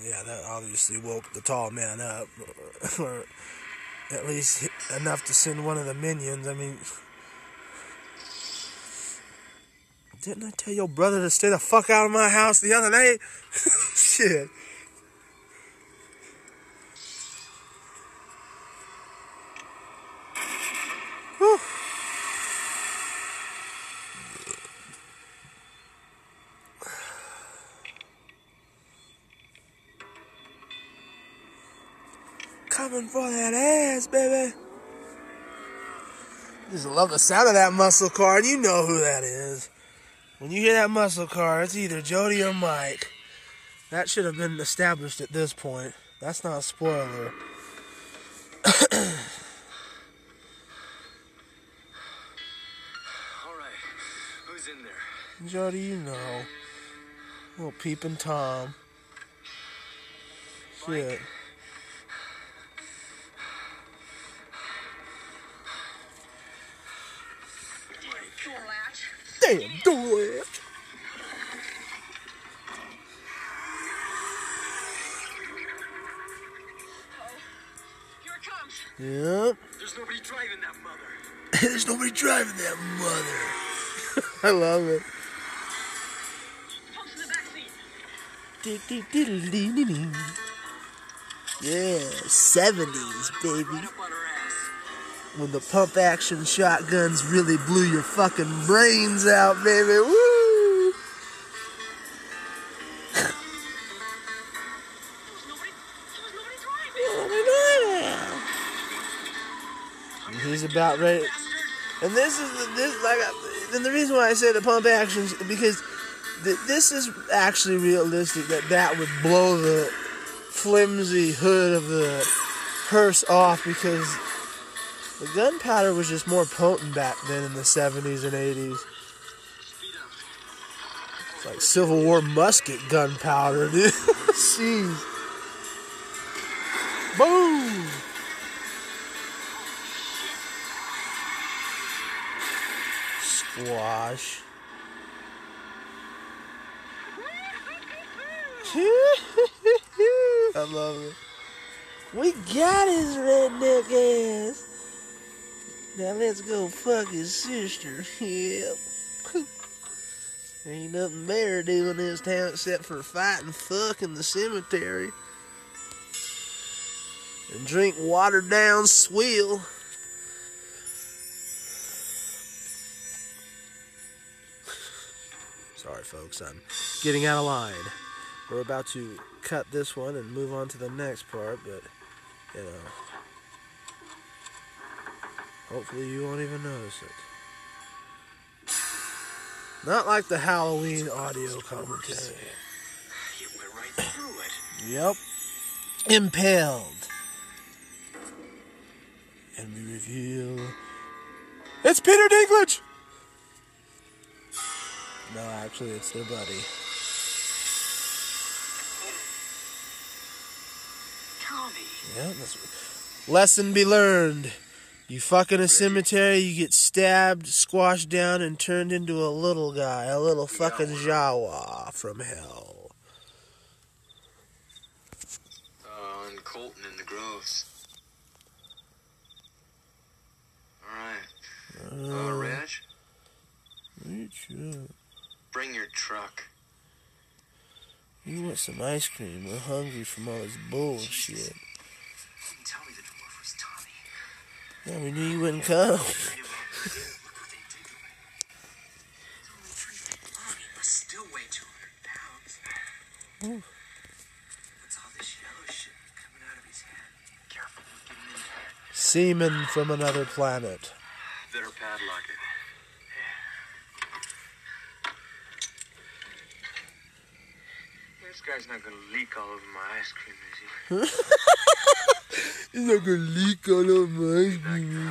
Yeah, that obviously woke the tall man up, or at least enough to send one of the minions. I mean, didn't I tell your brother to stay the fuck out of my house the other night? Shit. Whew. Coming for that ass, baby. Just love the sound of that muscle car, and you know who that is. When you hear that muscle car, it's either Jody or Mike. That should have been established at this point. That's not a spoiler. Jody, you know. Little peeping Tom. Shit. Damn, do it. Yep. Yeah. There's nobody driving that mother. There's nobody driving that mother. I love it. Yeah, seventies, baby. When the pump action shotguns really blew your fucking brains out, baby. Woo! And he's about ready. And this is the, this like I, and the reason why I said the pump actions because. This is actually realistic that that would blow the flimsy hood of the hearse off because the gunpowder was just more potent back then in the seventies and eighties. It's like Civil War musket gunpowder, dude. Jeez. Boom! Squash. I love it. We got his redneck ass. Now let's go fuck his sister. Yep. Ain't nothing better to do in this town except for fight and fuck in the cemetery. And drink watered down swill. Sorry folks, I'm getting out of line. We're about to cut this one and move on to the next part, but, you know, hopefully you won't even notice it. Not like the Halloween audio commentary. You went right through it. Yep. Impaled. And we reveal... It's Peter Dinklage! No, actually, it's their buddy. Yeah, that's... Lesson be learned. You fuck in a cemetery, you get stabbed, squashed down, and turned into a little guy. A little fucking Jawa from hell. Uh, on Colton in the Groves. Alright. Uh, uh, Reg? Sure. Bring your truck. You want some ice cream. We're hungry from all this bullshit. Jesus. Tell me the dwarf was Tommy. Yeah, we knew you wouldn't come. Look what they did to him. It's only three feet long. He must still weigh two hundred pounds. Ooh. What's all this yellow shit coming out of his head? Careful, we're getting in there. Semen from another planet. Better padlock it. Yeah. This guy's not gonna leak all over my ice cream, is he? He's not gonna leak all over my ice cream.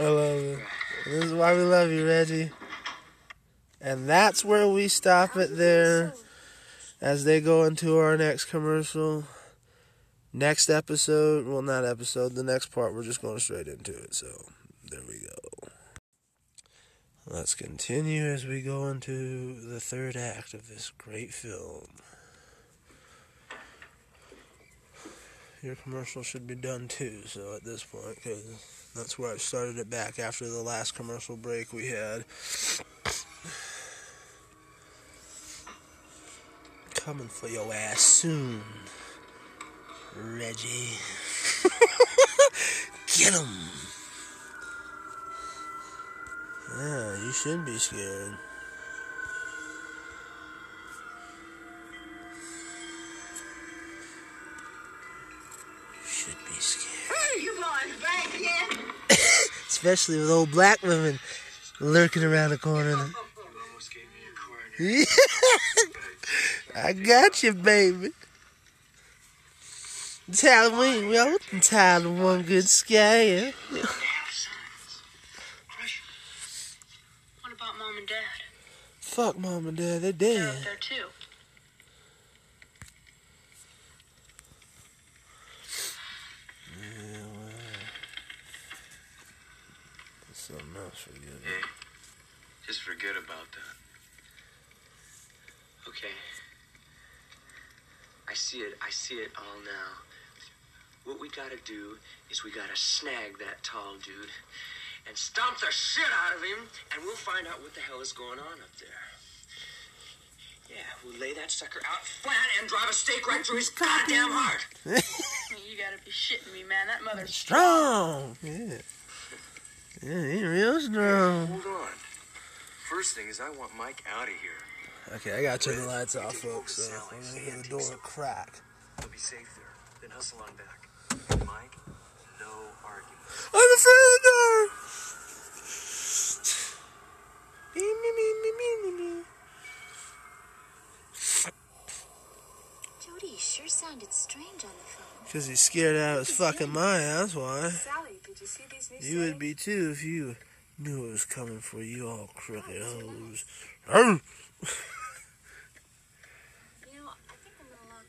I love it. This is why we love you, Reggie. And that's where we stop it there as they go into our next commercial. Next episode, well, not episode, the next part, we're just going straight into it. So, there we go. Let's continue as we go into the third act of this great film. Your commercial should be done too, so at this point, because that's where I started it back after the last commercial break we had. Coming for your ass soon, Reggie. Get him! Yeah, you should be scared. Especially with old black women lurking around the corner. Almost gave me a quarter. I got you, baby. It's Halloween. We all tired of one good scare. What about Mom and Dad? Fuck Mom and Dad. They're dead. They're up there too. Yeah, well. There's something else for you. Hey, just forget about that. Okay. I see it. I see it all now. What we gotta do is we gotta snag that tall dude and stomp the shit out of him, and we'll find out what the hell is going on up there. Yeah, we'll lay that sucker out flat and drive a stake right through his goddamn heart. You gotta be shitting me, man. That mother's strong. Yeah. Yeah, he's real strong. Hey, hold on. First thing is I want Mike out of here. Okay, I gotta turn the lights off, folks, so I'm gonna hear the door crack. You'll be safe there. Then hustle on back. Mike, no arguments. I'm afraid of the door! Me, me, me, me, me, me, me. Jody sure sounded strange on the phone. Because he's scared out of his fucking mind, that's why. Sally, did you see these new You would be too if you knew it was coming for you, all crooked hoes. Oh, you know, I think I'm gonna lock up.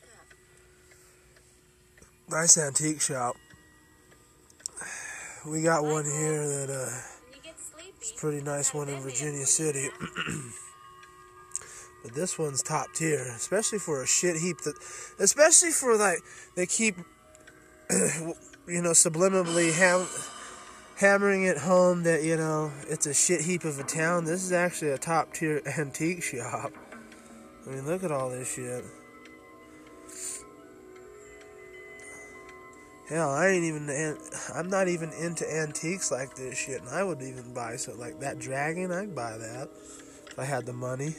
Nice antique shop. We got Michael, one here that uh, it's pretty nice one in Virginia City. But this one's top tier, especially for a shit heap. That, especially for like they keep, you know, subliminally ham hammering it home that, you know, it's a shit heap of a town. This is actually a top tier antique shop. I mean, look at all this shit. Hell, I ain't even, I'm not even into antiques like this shit, and I would even buy something like that dragon. I'd buy that if I had the money.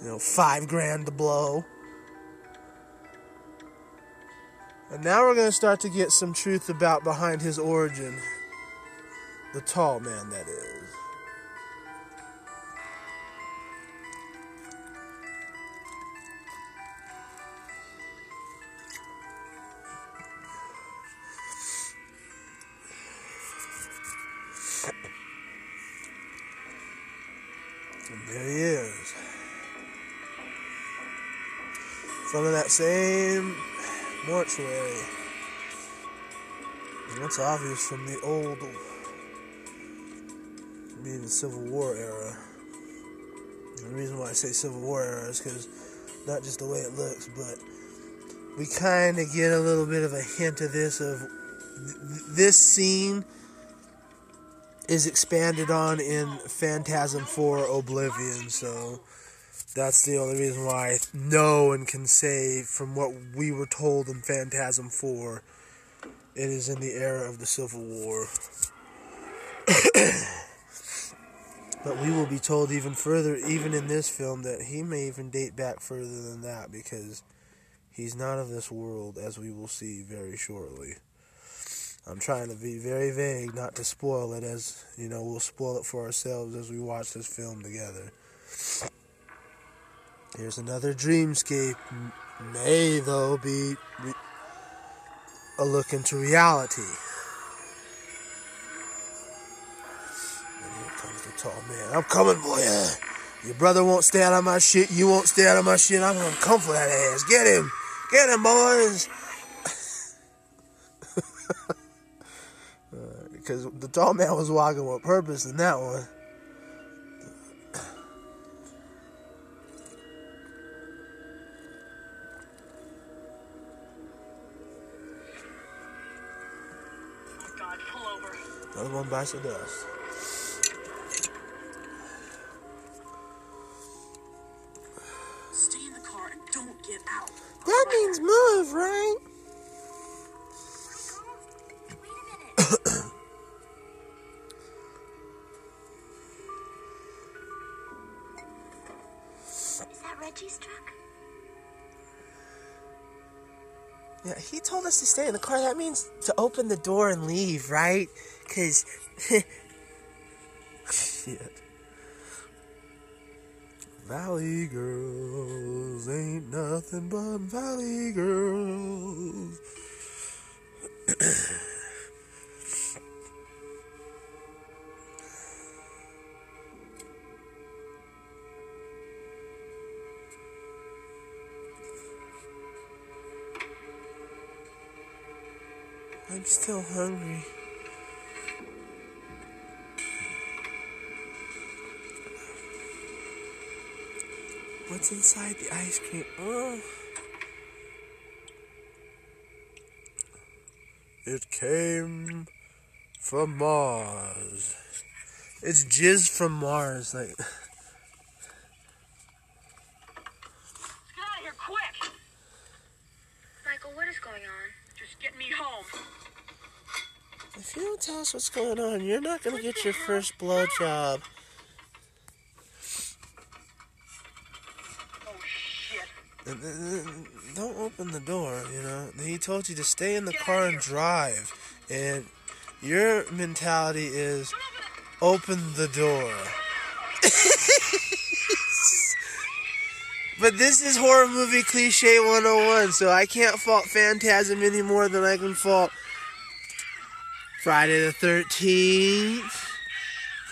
You know, five grand to blow. And now we're going to start to get some truth about behind his origin. The tall man, that is. Some of that same mortuary. And that's obvious from the old, being the Civil War era. And the reason why I say Civil War era is because not just the way it looks, but we kind of get a little bit of a hint of this. Of th this scene is expanded on in Phantasm four Oblivion, so. That's the only reason why I know and can say from what we were told in Phantasm four, it is in the era of the Civil War. But we will be told even further, even in this film, that he may even date back further than that, because he's not of this world, as we will see very shortly. I'm trying to be very vague, not to spoil it, as, you know, we'll spoil it for ourselves as we watch this film together. Here's another dreamscape, may though be re a look into reality. And here comes the tall man. I'm coming, boy. Your brother won't stay out of my shit. You won't stay out of my shit. I'm gonna come for that ass. Get him, get him, boys. Because uh, the tall man was walking with purpose in that one. Another one bites the dust. Stay in the car and don't get out. That means move, right? Michael, wait a minute. Is that Reggie's truck? Yeah, he told us to stay in the car. That means to open the door and leave, right? Cause shit. Valley girls ain't nothing but valley girls. I'm still hungry. What's inside the ice cream? Oh. It came from Mars. It's jizz from Mars, like. Get out of here quick! Michael, what is going on? Just get me home. If you don't tell us what's going on, you're not gonna what get your hell? first blowjob. Don't open the door, you know. He told you to stay in the car and drive. And your mentality is open the door. But this is horror movie cliche one oh one, so I can't fault Phantasm any more than I can fault Friday the thirteenth,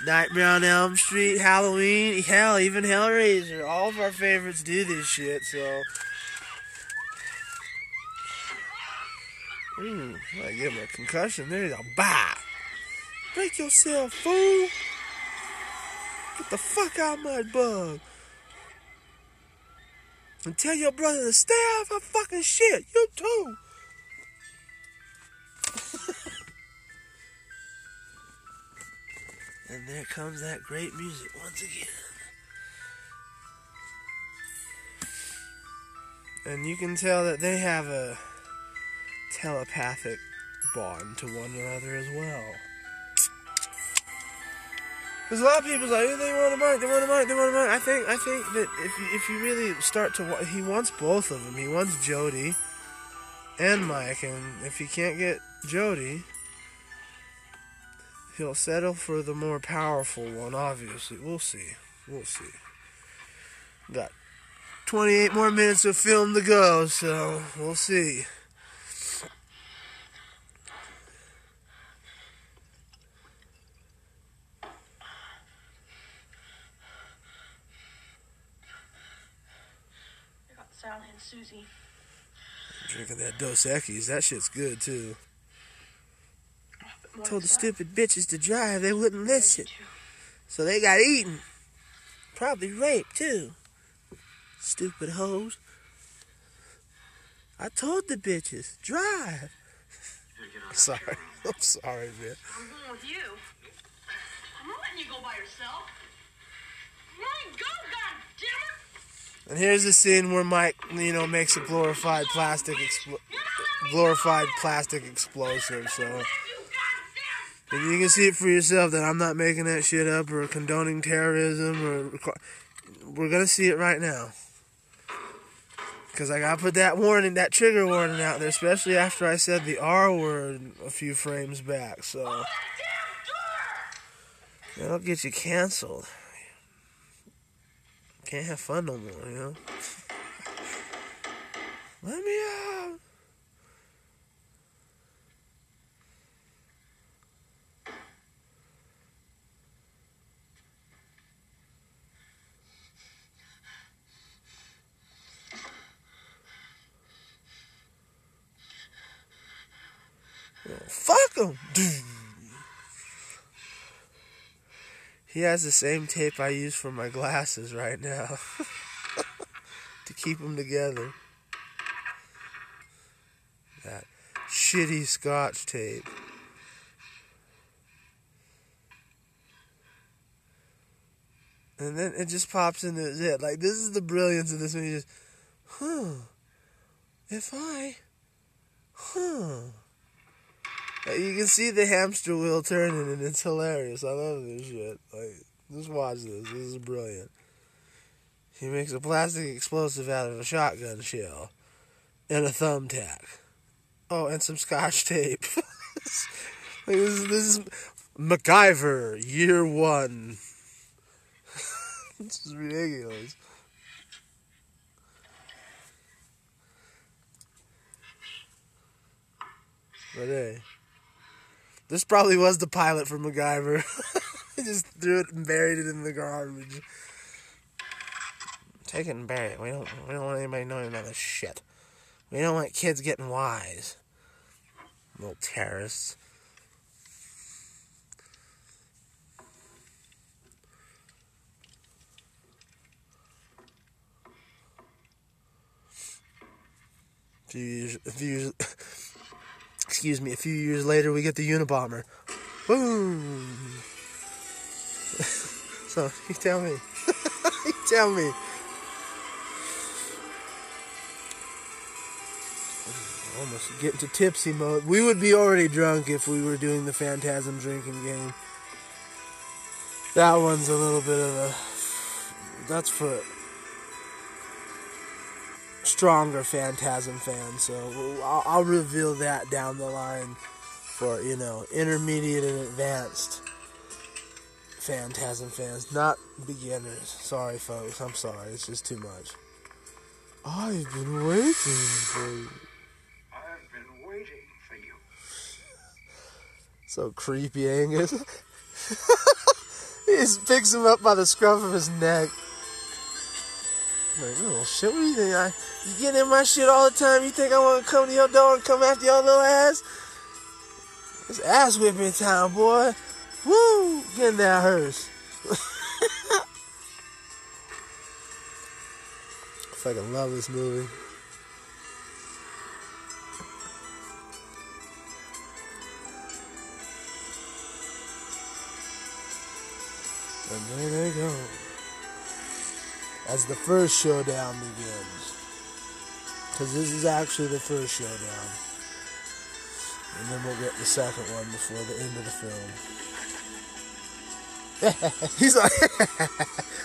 Nightmare on Elm Street, Halloween, hell, even Hellraiser. All of our favorites do this shit, so. Mmm, I give him a concussion. There you go. Bah! Break yourself, fool! Get the fuck out of my bug! And tell your brother to stay off my fucking shit! You too! And there comes that great music once again. And you can tell that they have a telepathic bond to one another as well. Because a lot of people's like, oh, they want to mark, they want to mark, they want to mark. I think, I think that if you, if you really start to, wa- he wants both of them. He wants Jody and Mike. And if he can't get Jody, he'll settle for the more powerful one, obviously. We'll see. We'll see. Got twenty-eight more minutes of film to go, so we'll see. I got Sally and Susie. I'm drinking that Dos Equis. That shit's good, too. Told the stupid bitches to drive, they wouldn't listen. So they got eaten. Probably raped, too. Stupid hoes. I told the bitches, drive. I'm sorry. I'm sorry, man. I'm going with you. I'm not letting you go by yourself. Mine, go, goddammit! And here's the scene where Mike, you know, makes a glorified plastic, expl- glorified plastic explosive, so. And you can see it for yourself that I'm not making that shit up or condoning terrorism or... We're gonna see it right now. Because I gotta put that warning, that trigger warning out there, especially after I said the R word a few frames back, so... That'll get you canceled. Can't have fun no more, you know? Let me out! Fuck him! He has the same tape I use for my glasses right now to keep them together. That shitty Scotch tape. And then it just pops into his head. Like, this is the brilliance of this movie. Just, huh. If I. Huh. You can see the hamster wheel turning, and it's hilarious. I love this shit. Like, just watch this. This is brilliant. He makes a plastic explosive out of a shotgun shell and a thumbtack. Oh, and some Scotch tape. Like, this, is, this is MacGyver, year one. This is ridiculous. But hey, this probably was the pilot for MacGyver. They just threw it and buried it in the garbage. Take it and bury it. We don't. We don't want anybody knowing about this shit. We don't want kids getting wise. Little terrorists. A few years, a few years, excuse me. A few years later, we get the Unabomber. Boom. So you tell me. You tell me. Almost getting to tipsy mode. We would be already drunk if we were doing the Phantasm drinking game. That one's a little bit of a... That's for stronger Phantasm fans, so I'll, I'll reveal that down the line for, you know, intermediate and advanced Phantasm fans, not beginners. Sorry, folks. I'm sorry. It's just too much. I've been waiting for you. I've been waiting for you. So creepy, Angus. He just picks him up by the scruff of his neck. Like, little shit, what do you think? I, you get in my shit all the time. You think I want to come to your door and come after your little ass? It's ass whipping time, boy. Woo! Get in that hearse. I fucking love this movie. And there they go. As the first showdown begins. Because this is actually the first showdown. And then we'll get the second one before the end of the film. He's like,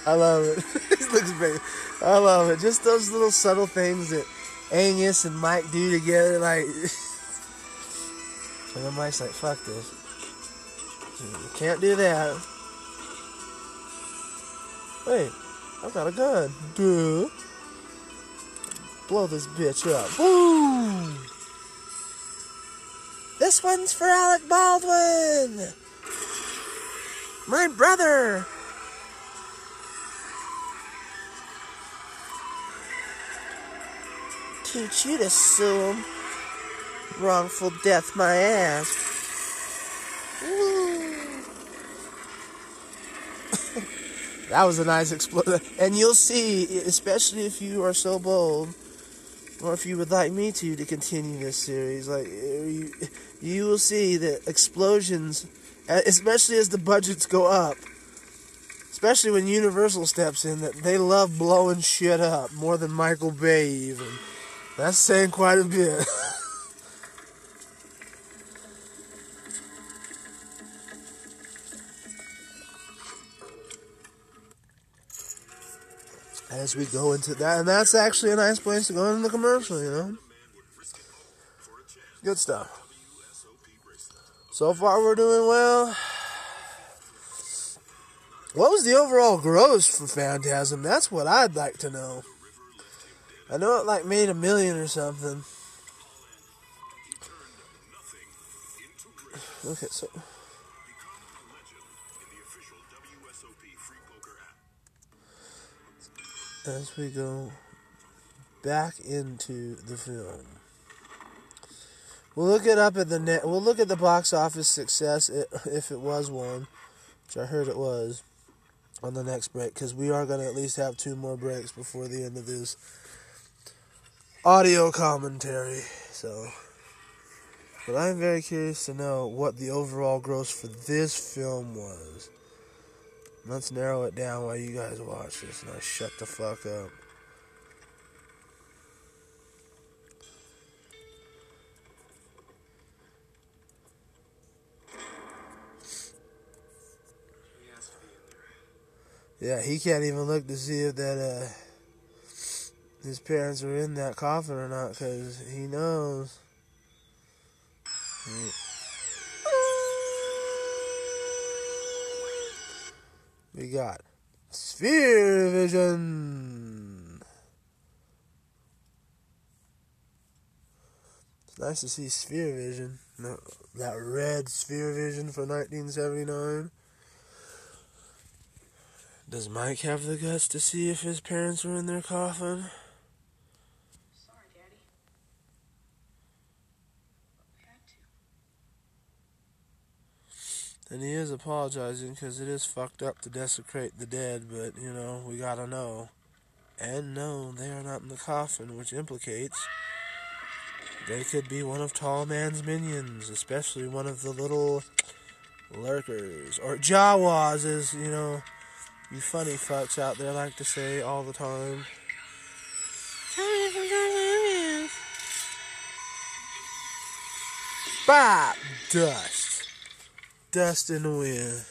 I love it. This looks great. I love it. Just those little subtle things that Angus and Mike do together. Like, and then Mike's like, fuck this. You can't do that. Wait, I've got a gun. Duh. Blow this bitch up. Boom. This one's for Alec Baldwin. My brother! Teach you to sue him. Wrongful death, my ass. That was a nice explosion. And you'll see, especially if you are so bold, or if you would like me to, to continue this series, like, you, you will see that explosions... Especially as the budgets go up. Especially when Universal steps in, that they love blowing shit up more than Michael Bay even. That's saying quite a bit. As we go into that, and that's actually a nice place to go in the commercial, you know? Good stuff. So far, we're doing well. What was the overall gross for Phantasm? That's what I'd like to know. I know it like made a million or something. Okay, so as we go back into the film. We'll look it up at the net. We'll look at the box office success, if it was one, which I heard it was, on the next break, because we are going to at least have two more breaks before the end of this audio commentary. So, but I'm very curious to know what the overall gross for this film was. Let's narrow it down while you guys watch this, and I shut the fuck up. Yeah, he can't even look to see if that uh, his parents are in that coffin or not, because he knows. We got Sphere Vision. It's nice to see Sphere Vision. That, that red Sphere Vision for nineteen seventy-nine. Does Mike have the guts to see if his parents were in their coffin? Sorry, Daddy. Had to. And he is apologizing because it is fucked up to desecrate the dead, but, you know, we gotta know. And no, they are not in the coffin, which implicates they could be one of Tall Man's minions, especially one of the little lurkers. Or Jawas, as, you know, you funny fucks out there like to say all the time. Bop! Dust. Dust in the wind.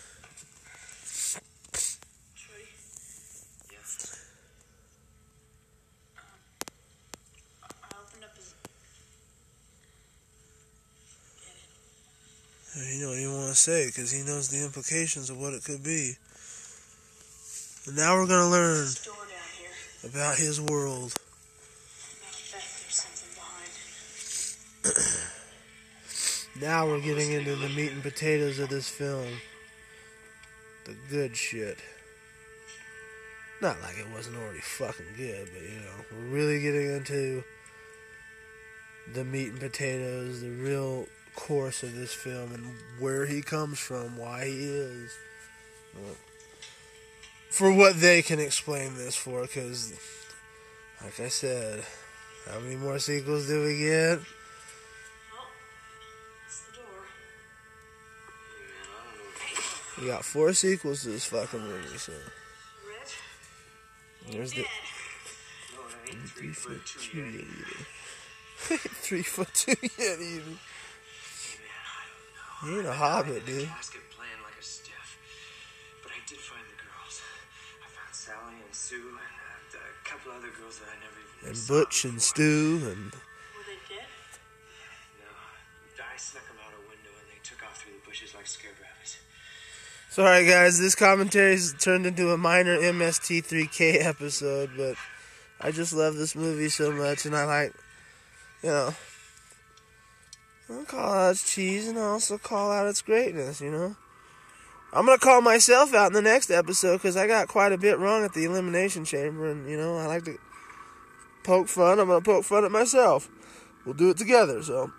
He don't even want to say because he knows the implications of what it could be. And now we're gonna learn about his world. Now we're getting into the meat and potatoes of this film. The good shit. Not like it wasn't already fucking good, but you know, we're really getting into the meat and potatoes, the real course of this film and where he comes from, why he is. Well, for what they can explain this for, because, like I said, how many more sequels do we get? Well, it's the door. We got four sequels to this fucking movie, so. There's the. Three foot two yet even. Three foot two yet even. You ain't a hobbit, dude. Sue and uh, a couple other girls that I never even and Butch and Stu and. Were they dead? No, I snuck them out a window and they took off through the bushes like scared rabbits. Sorry guys, this commentary's turned into a minor M S T three K episode, but I just love this movie so much and I like, you know, I'll call out its cheese and I also call out its greatness, you know. I'm going to call myself out in the next episode because I got quite a bit wrong at the Elimination Chamber. And, you know, I like to poke fun. I'm going to poke fun at myself. We'll do it together. So,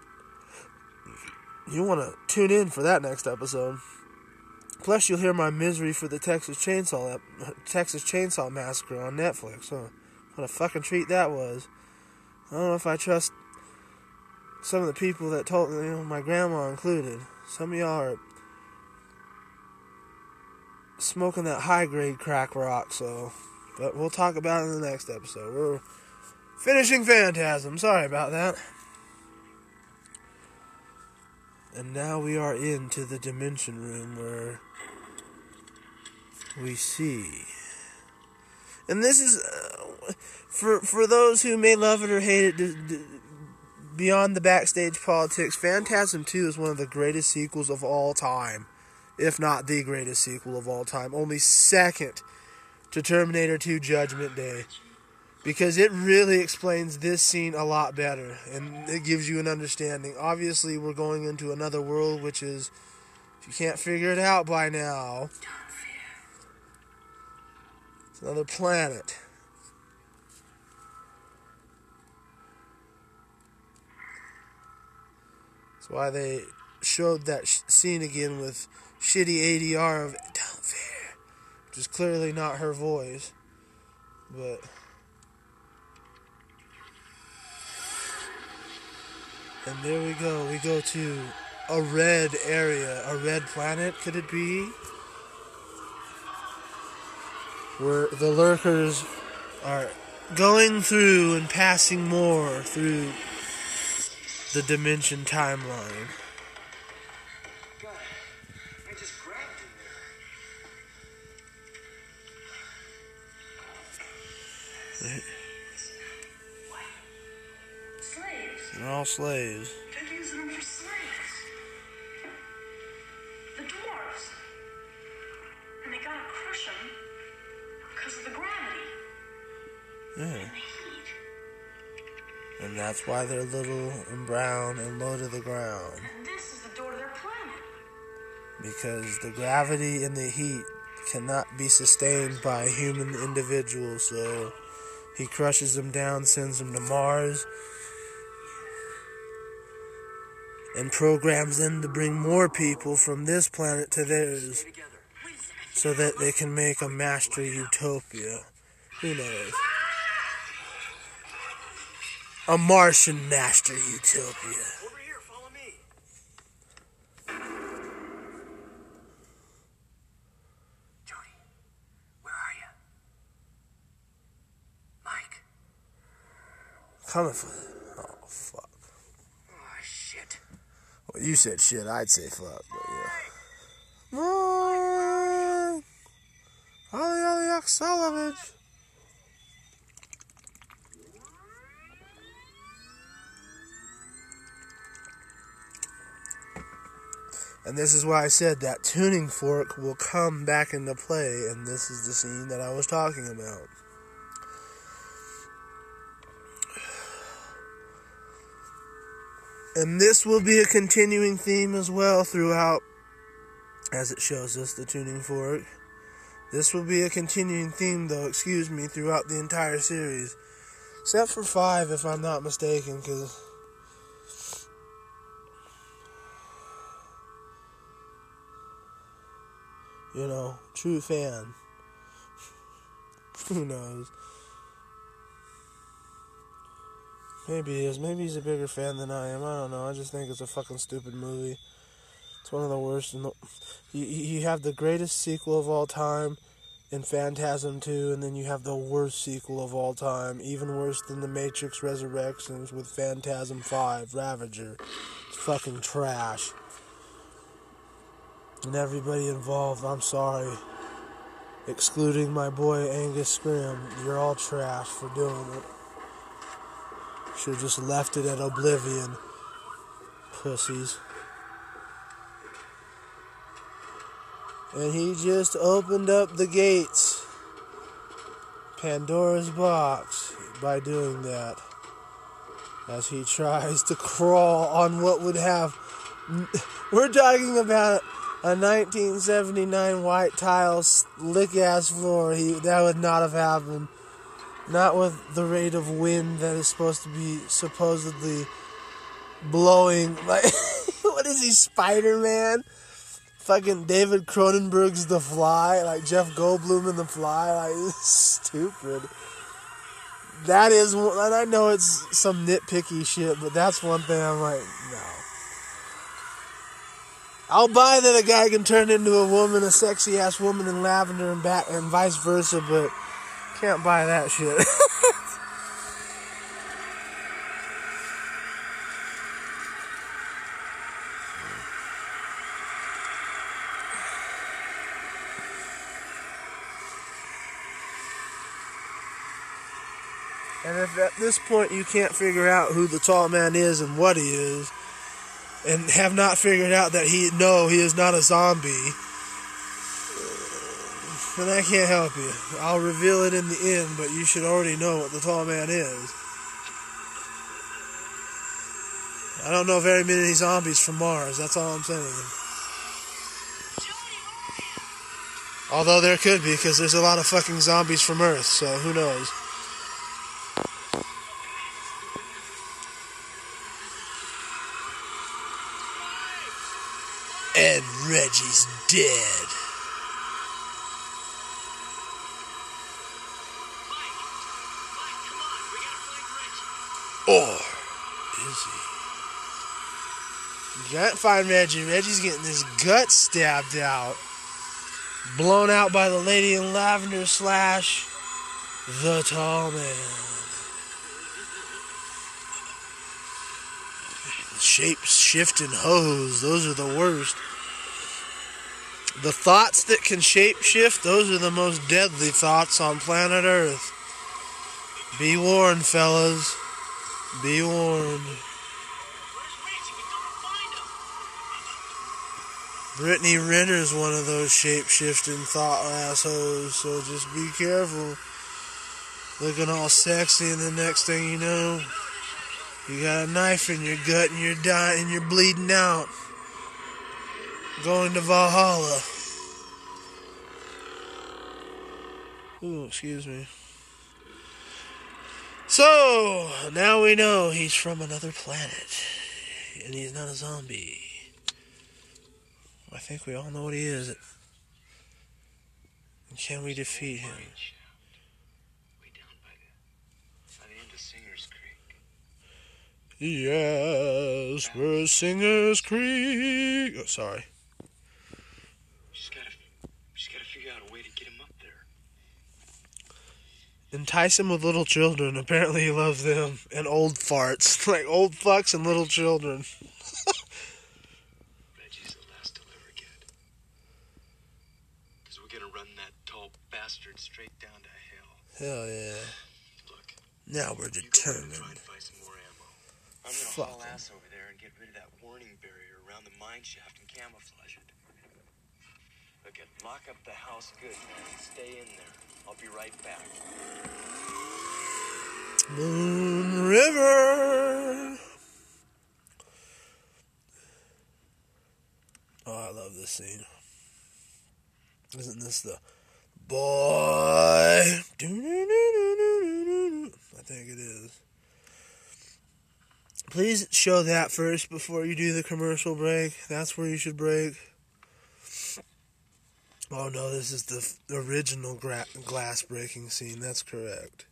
you want to tune in for that next episode. Plus, you'll hear my misery for the Texas Chainsaw ep- Texas Chainsaw Massacre on Netflix. Huh? What a fucking treat that was. I don't know if I trust some of the people that told, you know, my grandma included. Some of y'all are smoking that high-grade crack rock, so. But we'll talk about it in the next episode. We're finishing Phantasm. Sorry about that. And now we are into the dimension room where we see. And this is, uh, for for those who may love it or hate it, d- d- beyond the backstage politics, Phantasm two is one of the greatest sequels of all time. If not the greatest sequel of all time. Only second to Terminator two Judgment Day. Because it really explains this scene a lot better. And it gives you an understanding. Obviously, we're going into another world, which is, if you can't figure it out by now, it's another planet. That's why they showed that sh- scene again with shitty A D R of "Don't Fear," which is clearly not her voice, but and there we go. We go to a red area, a red planet. Could it be where the lurkers are going through and passing more through the dimension timeline? They're all slaves. They're using them for slaves. The dwarves. And they gotta crush them. Because of the gravity. Yeah. And the heat. And that's why they're little and brown and low to the ground. And this is the door to their planet. Because the gravity and the heat cannot be sustained by a human individual, so he crushes them down, sends them to Mars, and programs them to bring more people from this planet to theirs so that they can make a master utopia. Who knows? A Martian master utopia. Over here, follow me. Jody, where are you? Mike? Coming for you. Oh, fuck. Oh, shit. Well, you said shit, I'd say fuck, but yeah. Mike! Ollie, Ollie, Oxalovich! And this is why I said that tuning fork will come back into play, and this is the scene that I was talking about. And this will be a continuing theme as well throughout, as it shows us the tuning fork. This will be a continuing theme, though, excuse me, throughout the entire series. Except for five, if I'm not mistaken, because... you know, true fan. Who knows? Maybe he is. Maybe he's a bigger fan than I am. I don't know. I just think it's a fucking stupid movie. It's one of the worst. In the... You, you have the greatest sequel of all time in Phantasm two, and then you have the worst sequel of all time, even worse than The Matrix Resurrections, with Phantasm five, Ravager. It's fucking trash. And everybody involved, I'm sorry, excluding my boy Angus Scrimm, you're all trash for doing it. Should've just left it at Oblivion, pussies. And he just opened up the gates, Pandora's box, by doing that, as he tries to crawl on what would have, we're talking about a nineteen seventy-nine white tile lick-ass floor. He, that would not have happened. Not with the rate of wind that is supposed to be supposedly blowing. Like, what is he, Spider-Man? Fucking David Cronenberg's The Fly. Like Jeff Goldblum in The Fly. Like, this is stupid. That is, and I know it's some nitpicky shit, but that's one thing I'm like, no. I'll buy that a guy can turn into a woman, a sexy-ass woman in lavender and bat, and vice versa, but can't buy that shit. And if at this point you can't figure out who the tall man is and what he is, and have not figured out that he, no, he is not a zombie, then I can't help you. I'll reveal it in the end, but you should already know what the tall man is. I don't know very many zombies from Mars, that's all I'm saying. Although there could be, because there's a lot of fucking zombies from Earth, so who knows. And Reggie's dead. Or is he? You can't find Reggie. Reggie's getting his gut stabbed out. Blown out by the lady in lavender slash the tall man. Shape-shifting hoes, those are the worst. The thoughts that can shape-shift, those are the most deadly thoughts on planet Earth. Be warned, fellas. Be warned. Brittany Renner's one of those shape-shifting thought assholes, so just be careful. Looking all sexy, and the next thing you know, you got a knife in your gut, and you're dying, and you're bleeding out. Going to Valhalla. Ooh, excuse me. So, now we know he's from another planet, and he's not a zombie. I think we all know what he is. And can we defeat him? We down by the, by the end of Singer's Creek. Yes, we're Singer's Creek. Oh, sorry. Just gotta, just gotta figure out a way to get him up there. Entice him with little children. Apparently, he loves them and old farts, like old fucks and little children. Straight down to hell. Hell yeah. Look. Now we're determined. Go try and find some more ammo. I'm gonna Fuck haul ass over there and get rid of that warning barrier around the mine shaft and camouflage it. Look at lock up the house good, man. Stay in there. I'll be right back. Moon River. Oh, I love this scene. Isn't this the Boy, I think it is. Please show that first before you do the commercial break. That's where you should break. Oh no, this is the original gra- glass breaking scene. That's correct.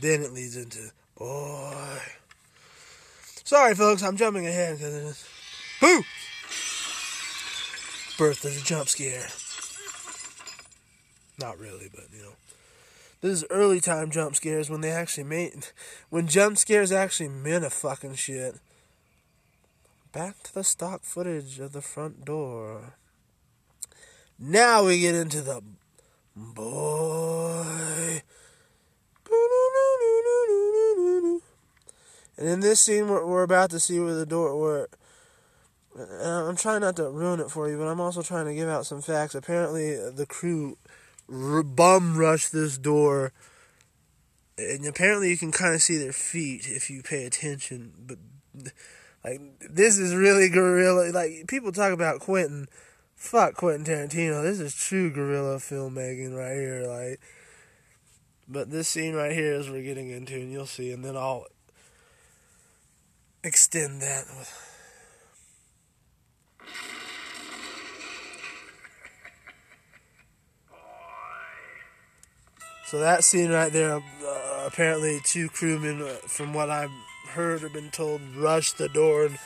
Then it leads into boy. Sorry, folks, I'm jumping ahead because it is. Who? Birth of a jump scare. Not really, but, you know. This is early time jump scares when they actually made... When jump scares actually meant a fucking shit. Back to the stock footage of the front door. Now we get into the... Boy. And in this scene, we're, we're about to see where the door... Where, I'm trying not to ruin it for you, but I'm also trying to give out some facts. Apparently, the crew... bum rush this door, and apparently you can kind of see their feet if you pay attention, but like this is really guerrilla. Like people talk about Quentin, fuck Quentin Tarantino, this is true guerrilla filmmaking right here. Like, but this scene right here is we're getting into, and you'll see, and then I'll extend that with So that scene right there, uh, apparently two crewmen, uh, from what I've heard or been told, rushed the door and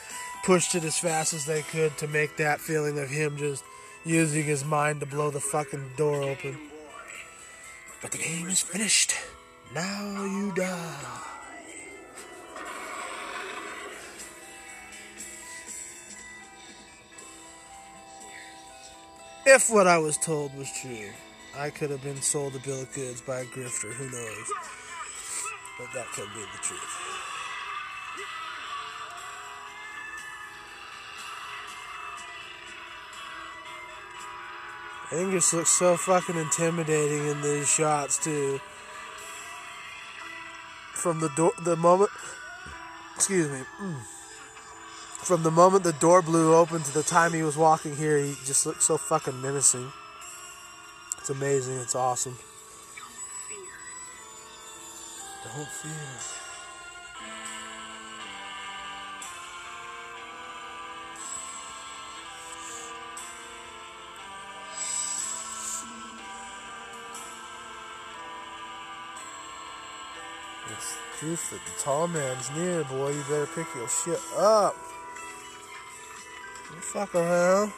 pushed it as fast as they could to make that feeling of him just using his mind to blow the fucking door open. But the game is finished. Now you die. If what I was told was true. I could have been sold a bill of goods by a grifter, who knows. But that could be the truth. Angus looks so fucking intimidating in these shots, too. From the door, the moment... Excuse me. From the moment the door blew open to the time he was walking here, he just looked so fucking menacing. It's amazing. It's awesome. Don't fear. Don't fear. It's proof that the tall man's near, boy. You better pick your shit up. Don't fuck around.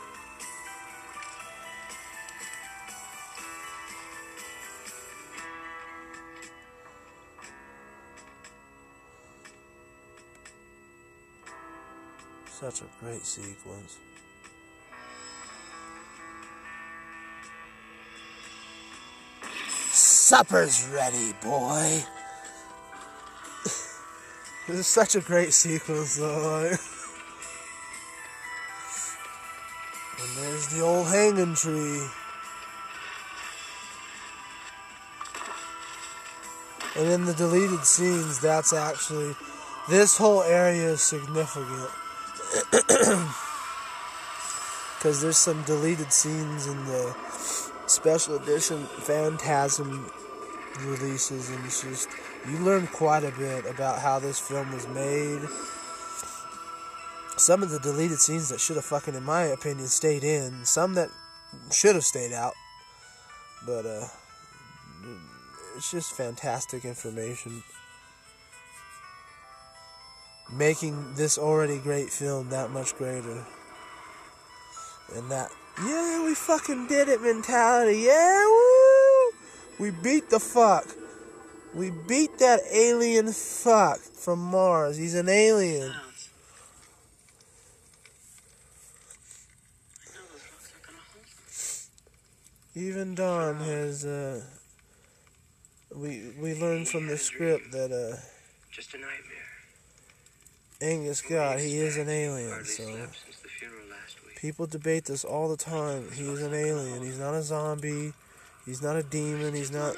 Such a great sequence. Supper's ready, boy. This is such a great sequence, though. When And there's the old hanging tree. And in the deleted scenes, that's actually... This whole area is significant. Because there's some deleted scenes in the special edition Phantasm releases. And it's just... You learn quite a bit about how this film was made. Some of the deleted scenes that should have fucking, in my opinion, stayed in. Some that should have stayed out. But, uh... it's just fantastic information. Making this already great film that much greater. And that, yeah, we fucking did it mentality. Yeah, woo! We beat the fuck. We beat that alien fuck from Mars. He's an alien. Even Don has, uh... We we learned from the script that uh, just a nightmare. Angus God, he is an alien. So people debate this all the time. He is an alien. He's not a zombie. He's not a demon. He's not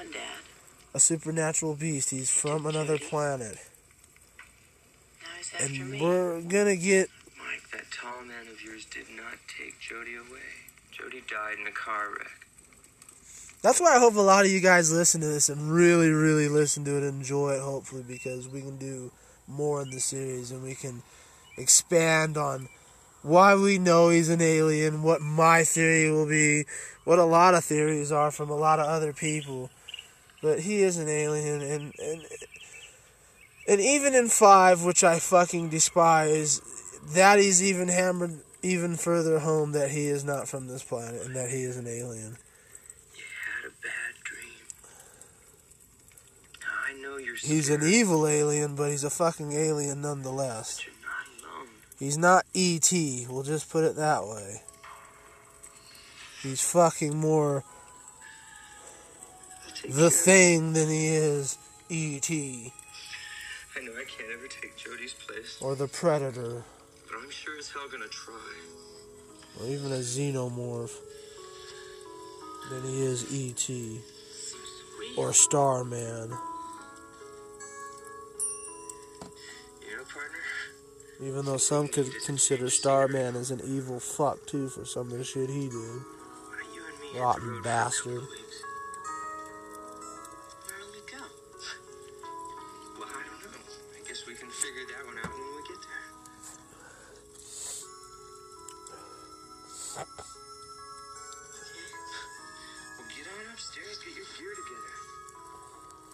a supernatural beast. He's from another planet. And we're gonna get. Mike, that tall man of yours did not take Jody away. Jody died in a car wreck. That's why I hope a lot of you guys listen to this and really, really listen to it and enjoy it, hopefully, because we can do more in the series and we can expand on why we know he's an alien, what my theory will be, what a lot of theories are from a lot of other people. But he is an alien, and and, and even in five, which I fucking despise, that is even hammered even further home that he is not from this planet and that he is an alien. He's an evil alien, but he's a fucking alien nonetheless. He's not E T, we'll just put it that way. He's fucking more The Thing than he is E T. I know I can't ever take Jody's place. Or the Predator. But I'm sure as hell gonna try. Or even a xenomorph than he is E T. Or Starman. Even though some could consider Starman as an evil fuck, too, for some of the shit he did. Rotten bastard. Where do we go? Well, I don't know. I guess we can figure that one out when we get there. Okay. Well, get on upstairs, get your gear together.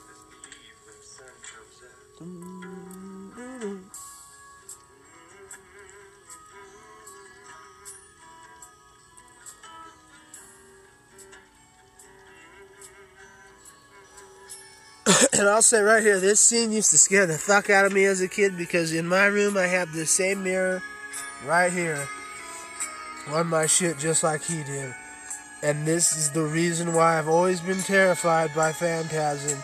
Let's leave when the sun comes up. Mm. And I'll say right here, this scene used to scare the fuck out of me as a kid because in my room I have the same mirror right here on my shit just like he did. And this is the reason why I've always been terrified by Phantasm,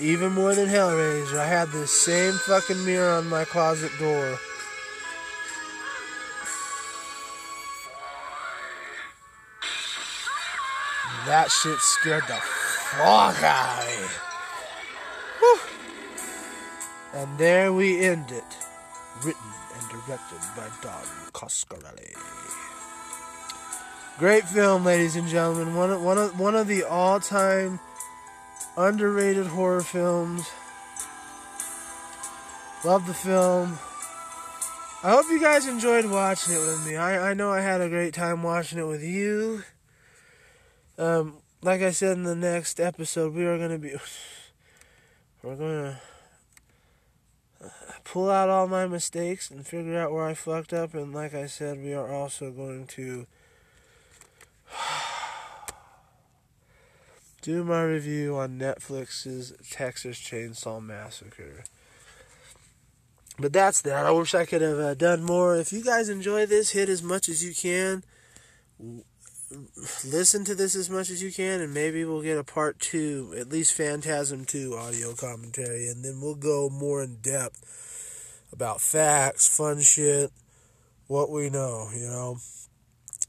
even more than Hellraiser. I had this same fucking mirror on my closet door. That shit scared the fuck out of me. And there we end it. Written and directed by Don Coscarelli. Great film, ladies and gentlemen. One of, one of, one of the all-time underrated horror films. Love the film. I hope you guys enjoyed watching it with me. I, I know I had a great time watching it with you. Um, like I said in the next episode, we are going to be... We're going to... pull out all my mistakes and figure out where I fucked up. And like I said, we are also going to do my review on Netflix's Texas Chainsaw Massacre. But that's that. I wish I could have uh, done more. If you guys enjoy this, hit as much as you can. Listen to this as much as you can, and maybe we'll get a part two, at least Phantasm two audio commentary, and then we'll go more in depth about facts, fun shit, what we know, you know.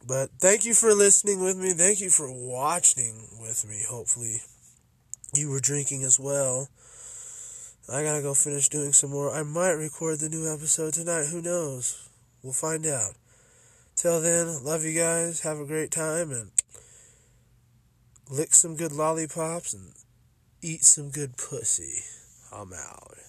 But thank you for listening with me. Thank you for watching with me. Hopefully you were drinking as well. I gotta go finish doing some more. I might record the new episode tonight. Who knows? We'll find out. Till then, love you guys. Have a great time. And lick some good lollipops and eat some good pussy. I'm out.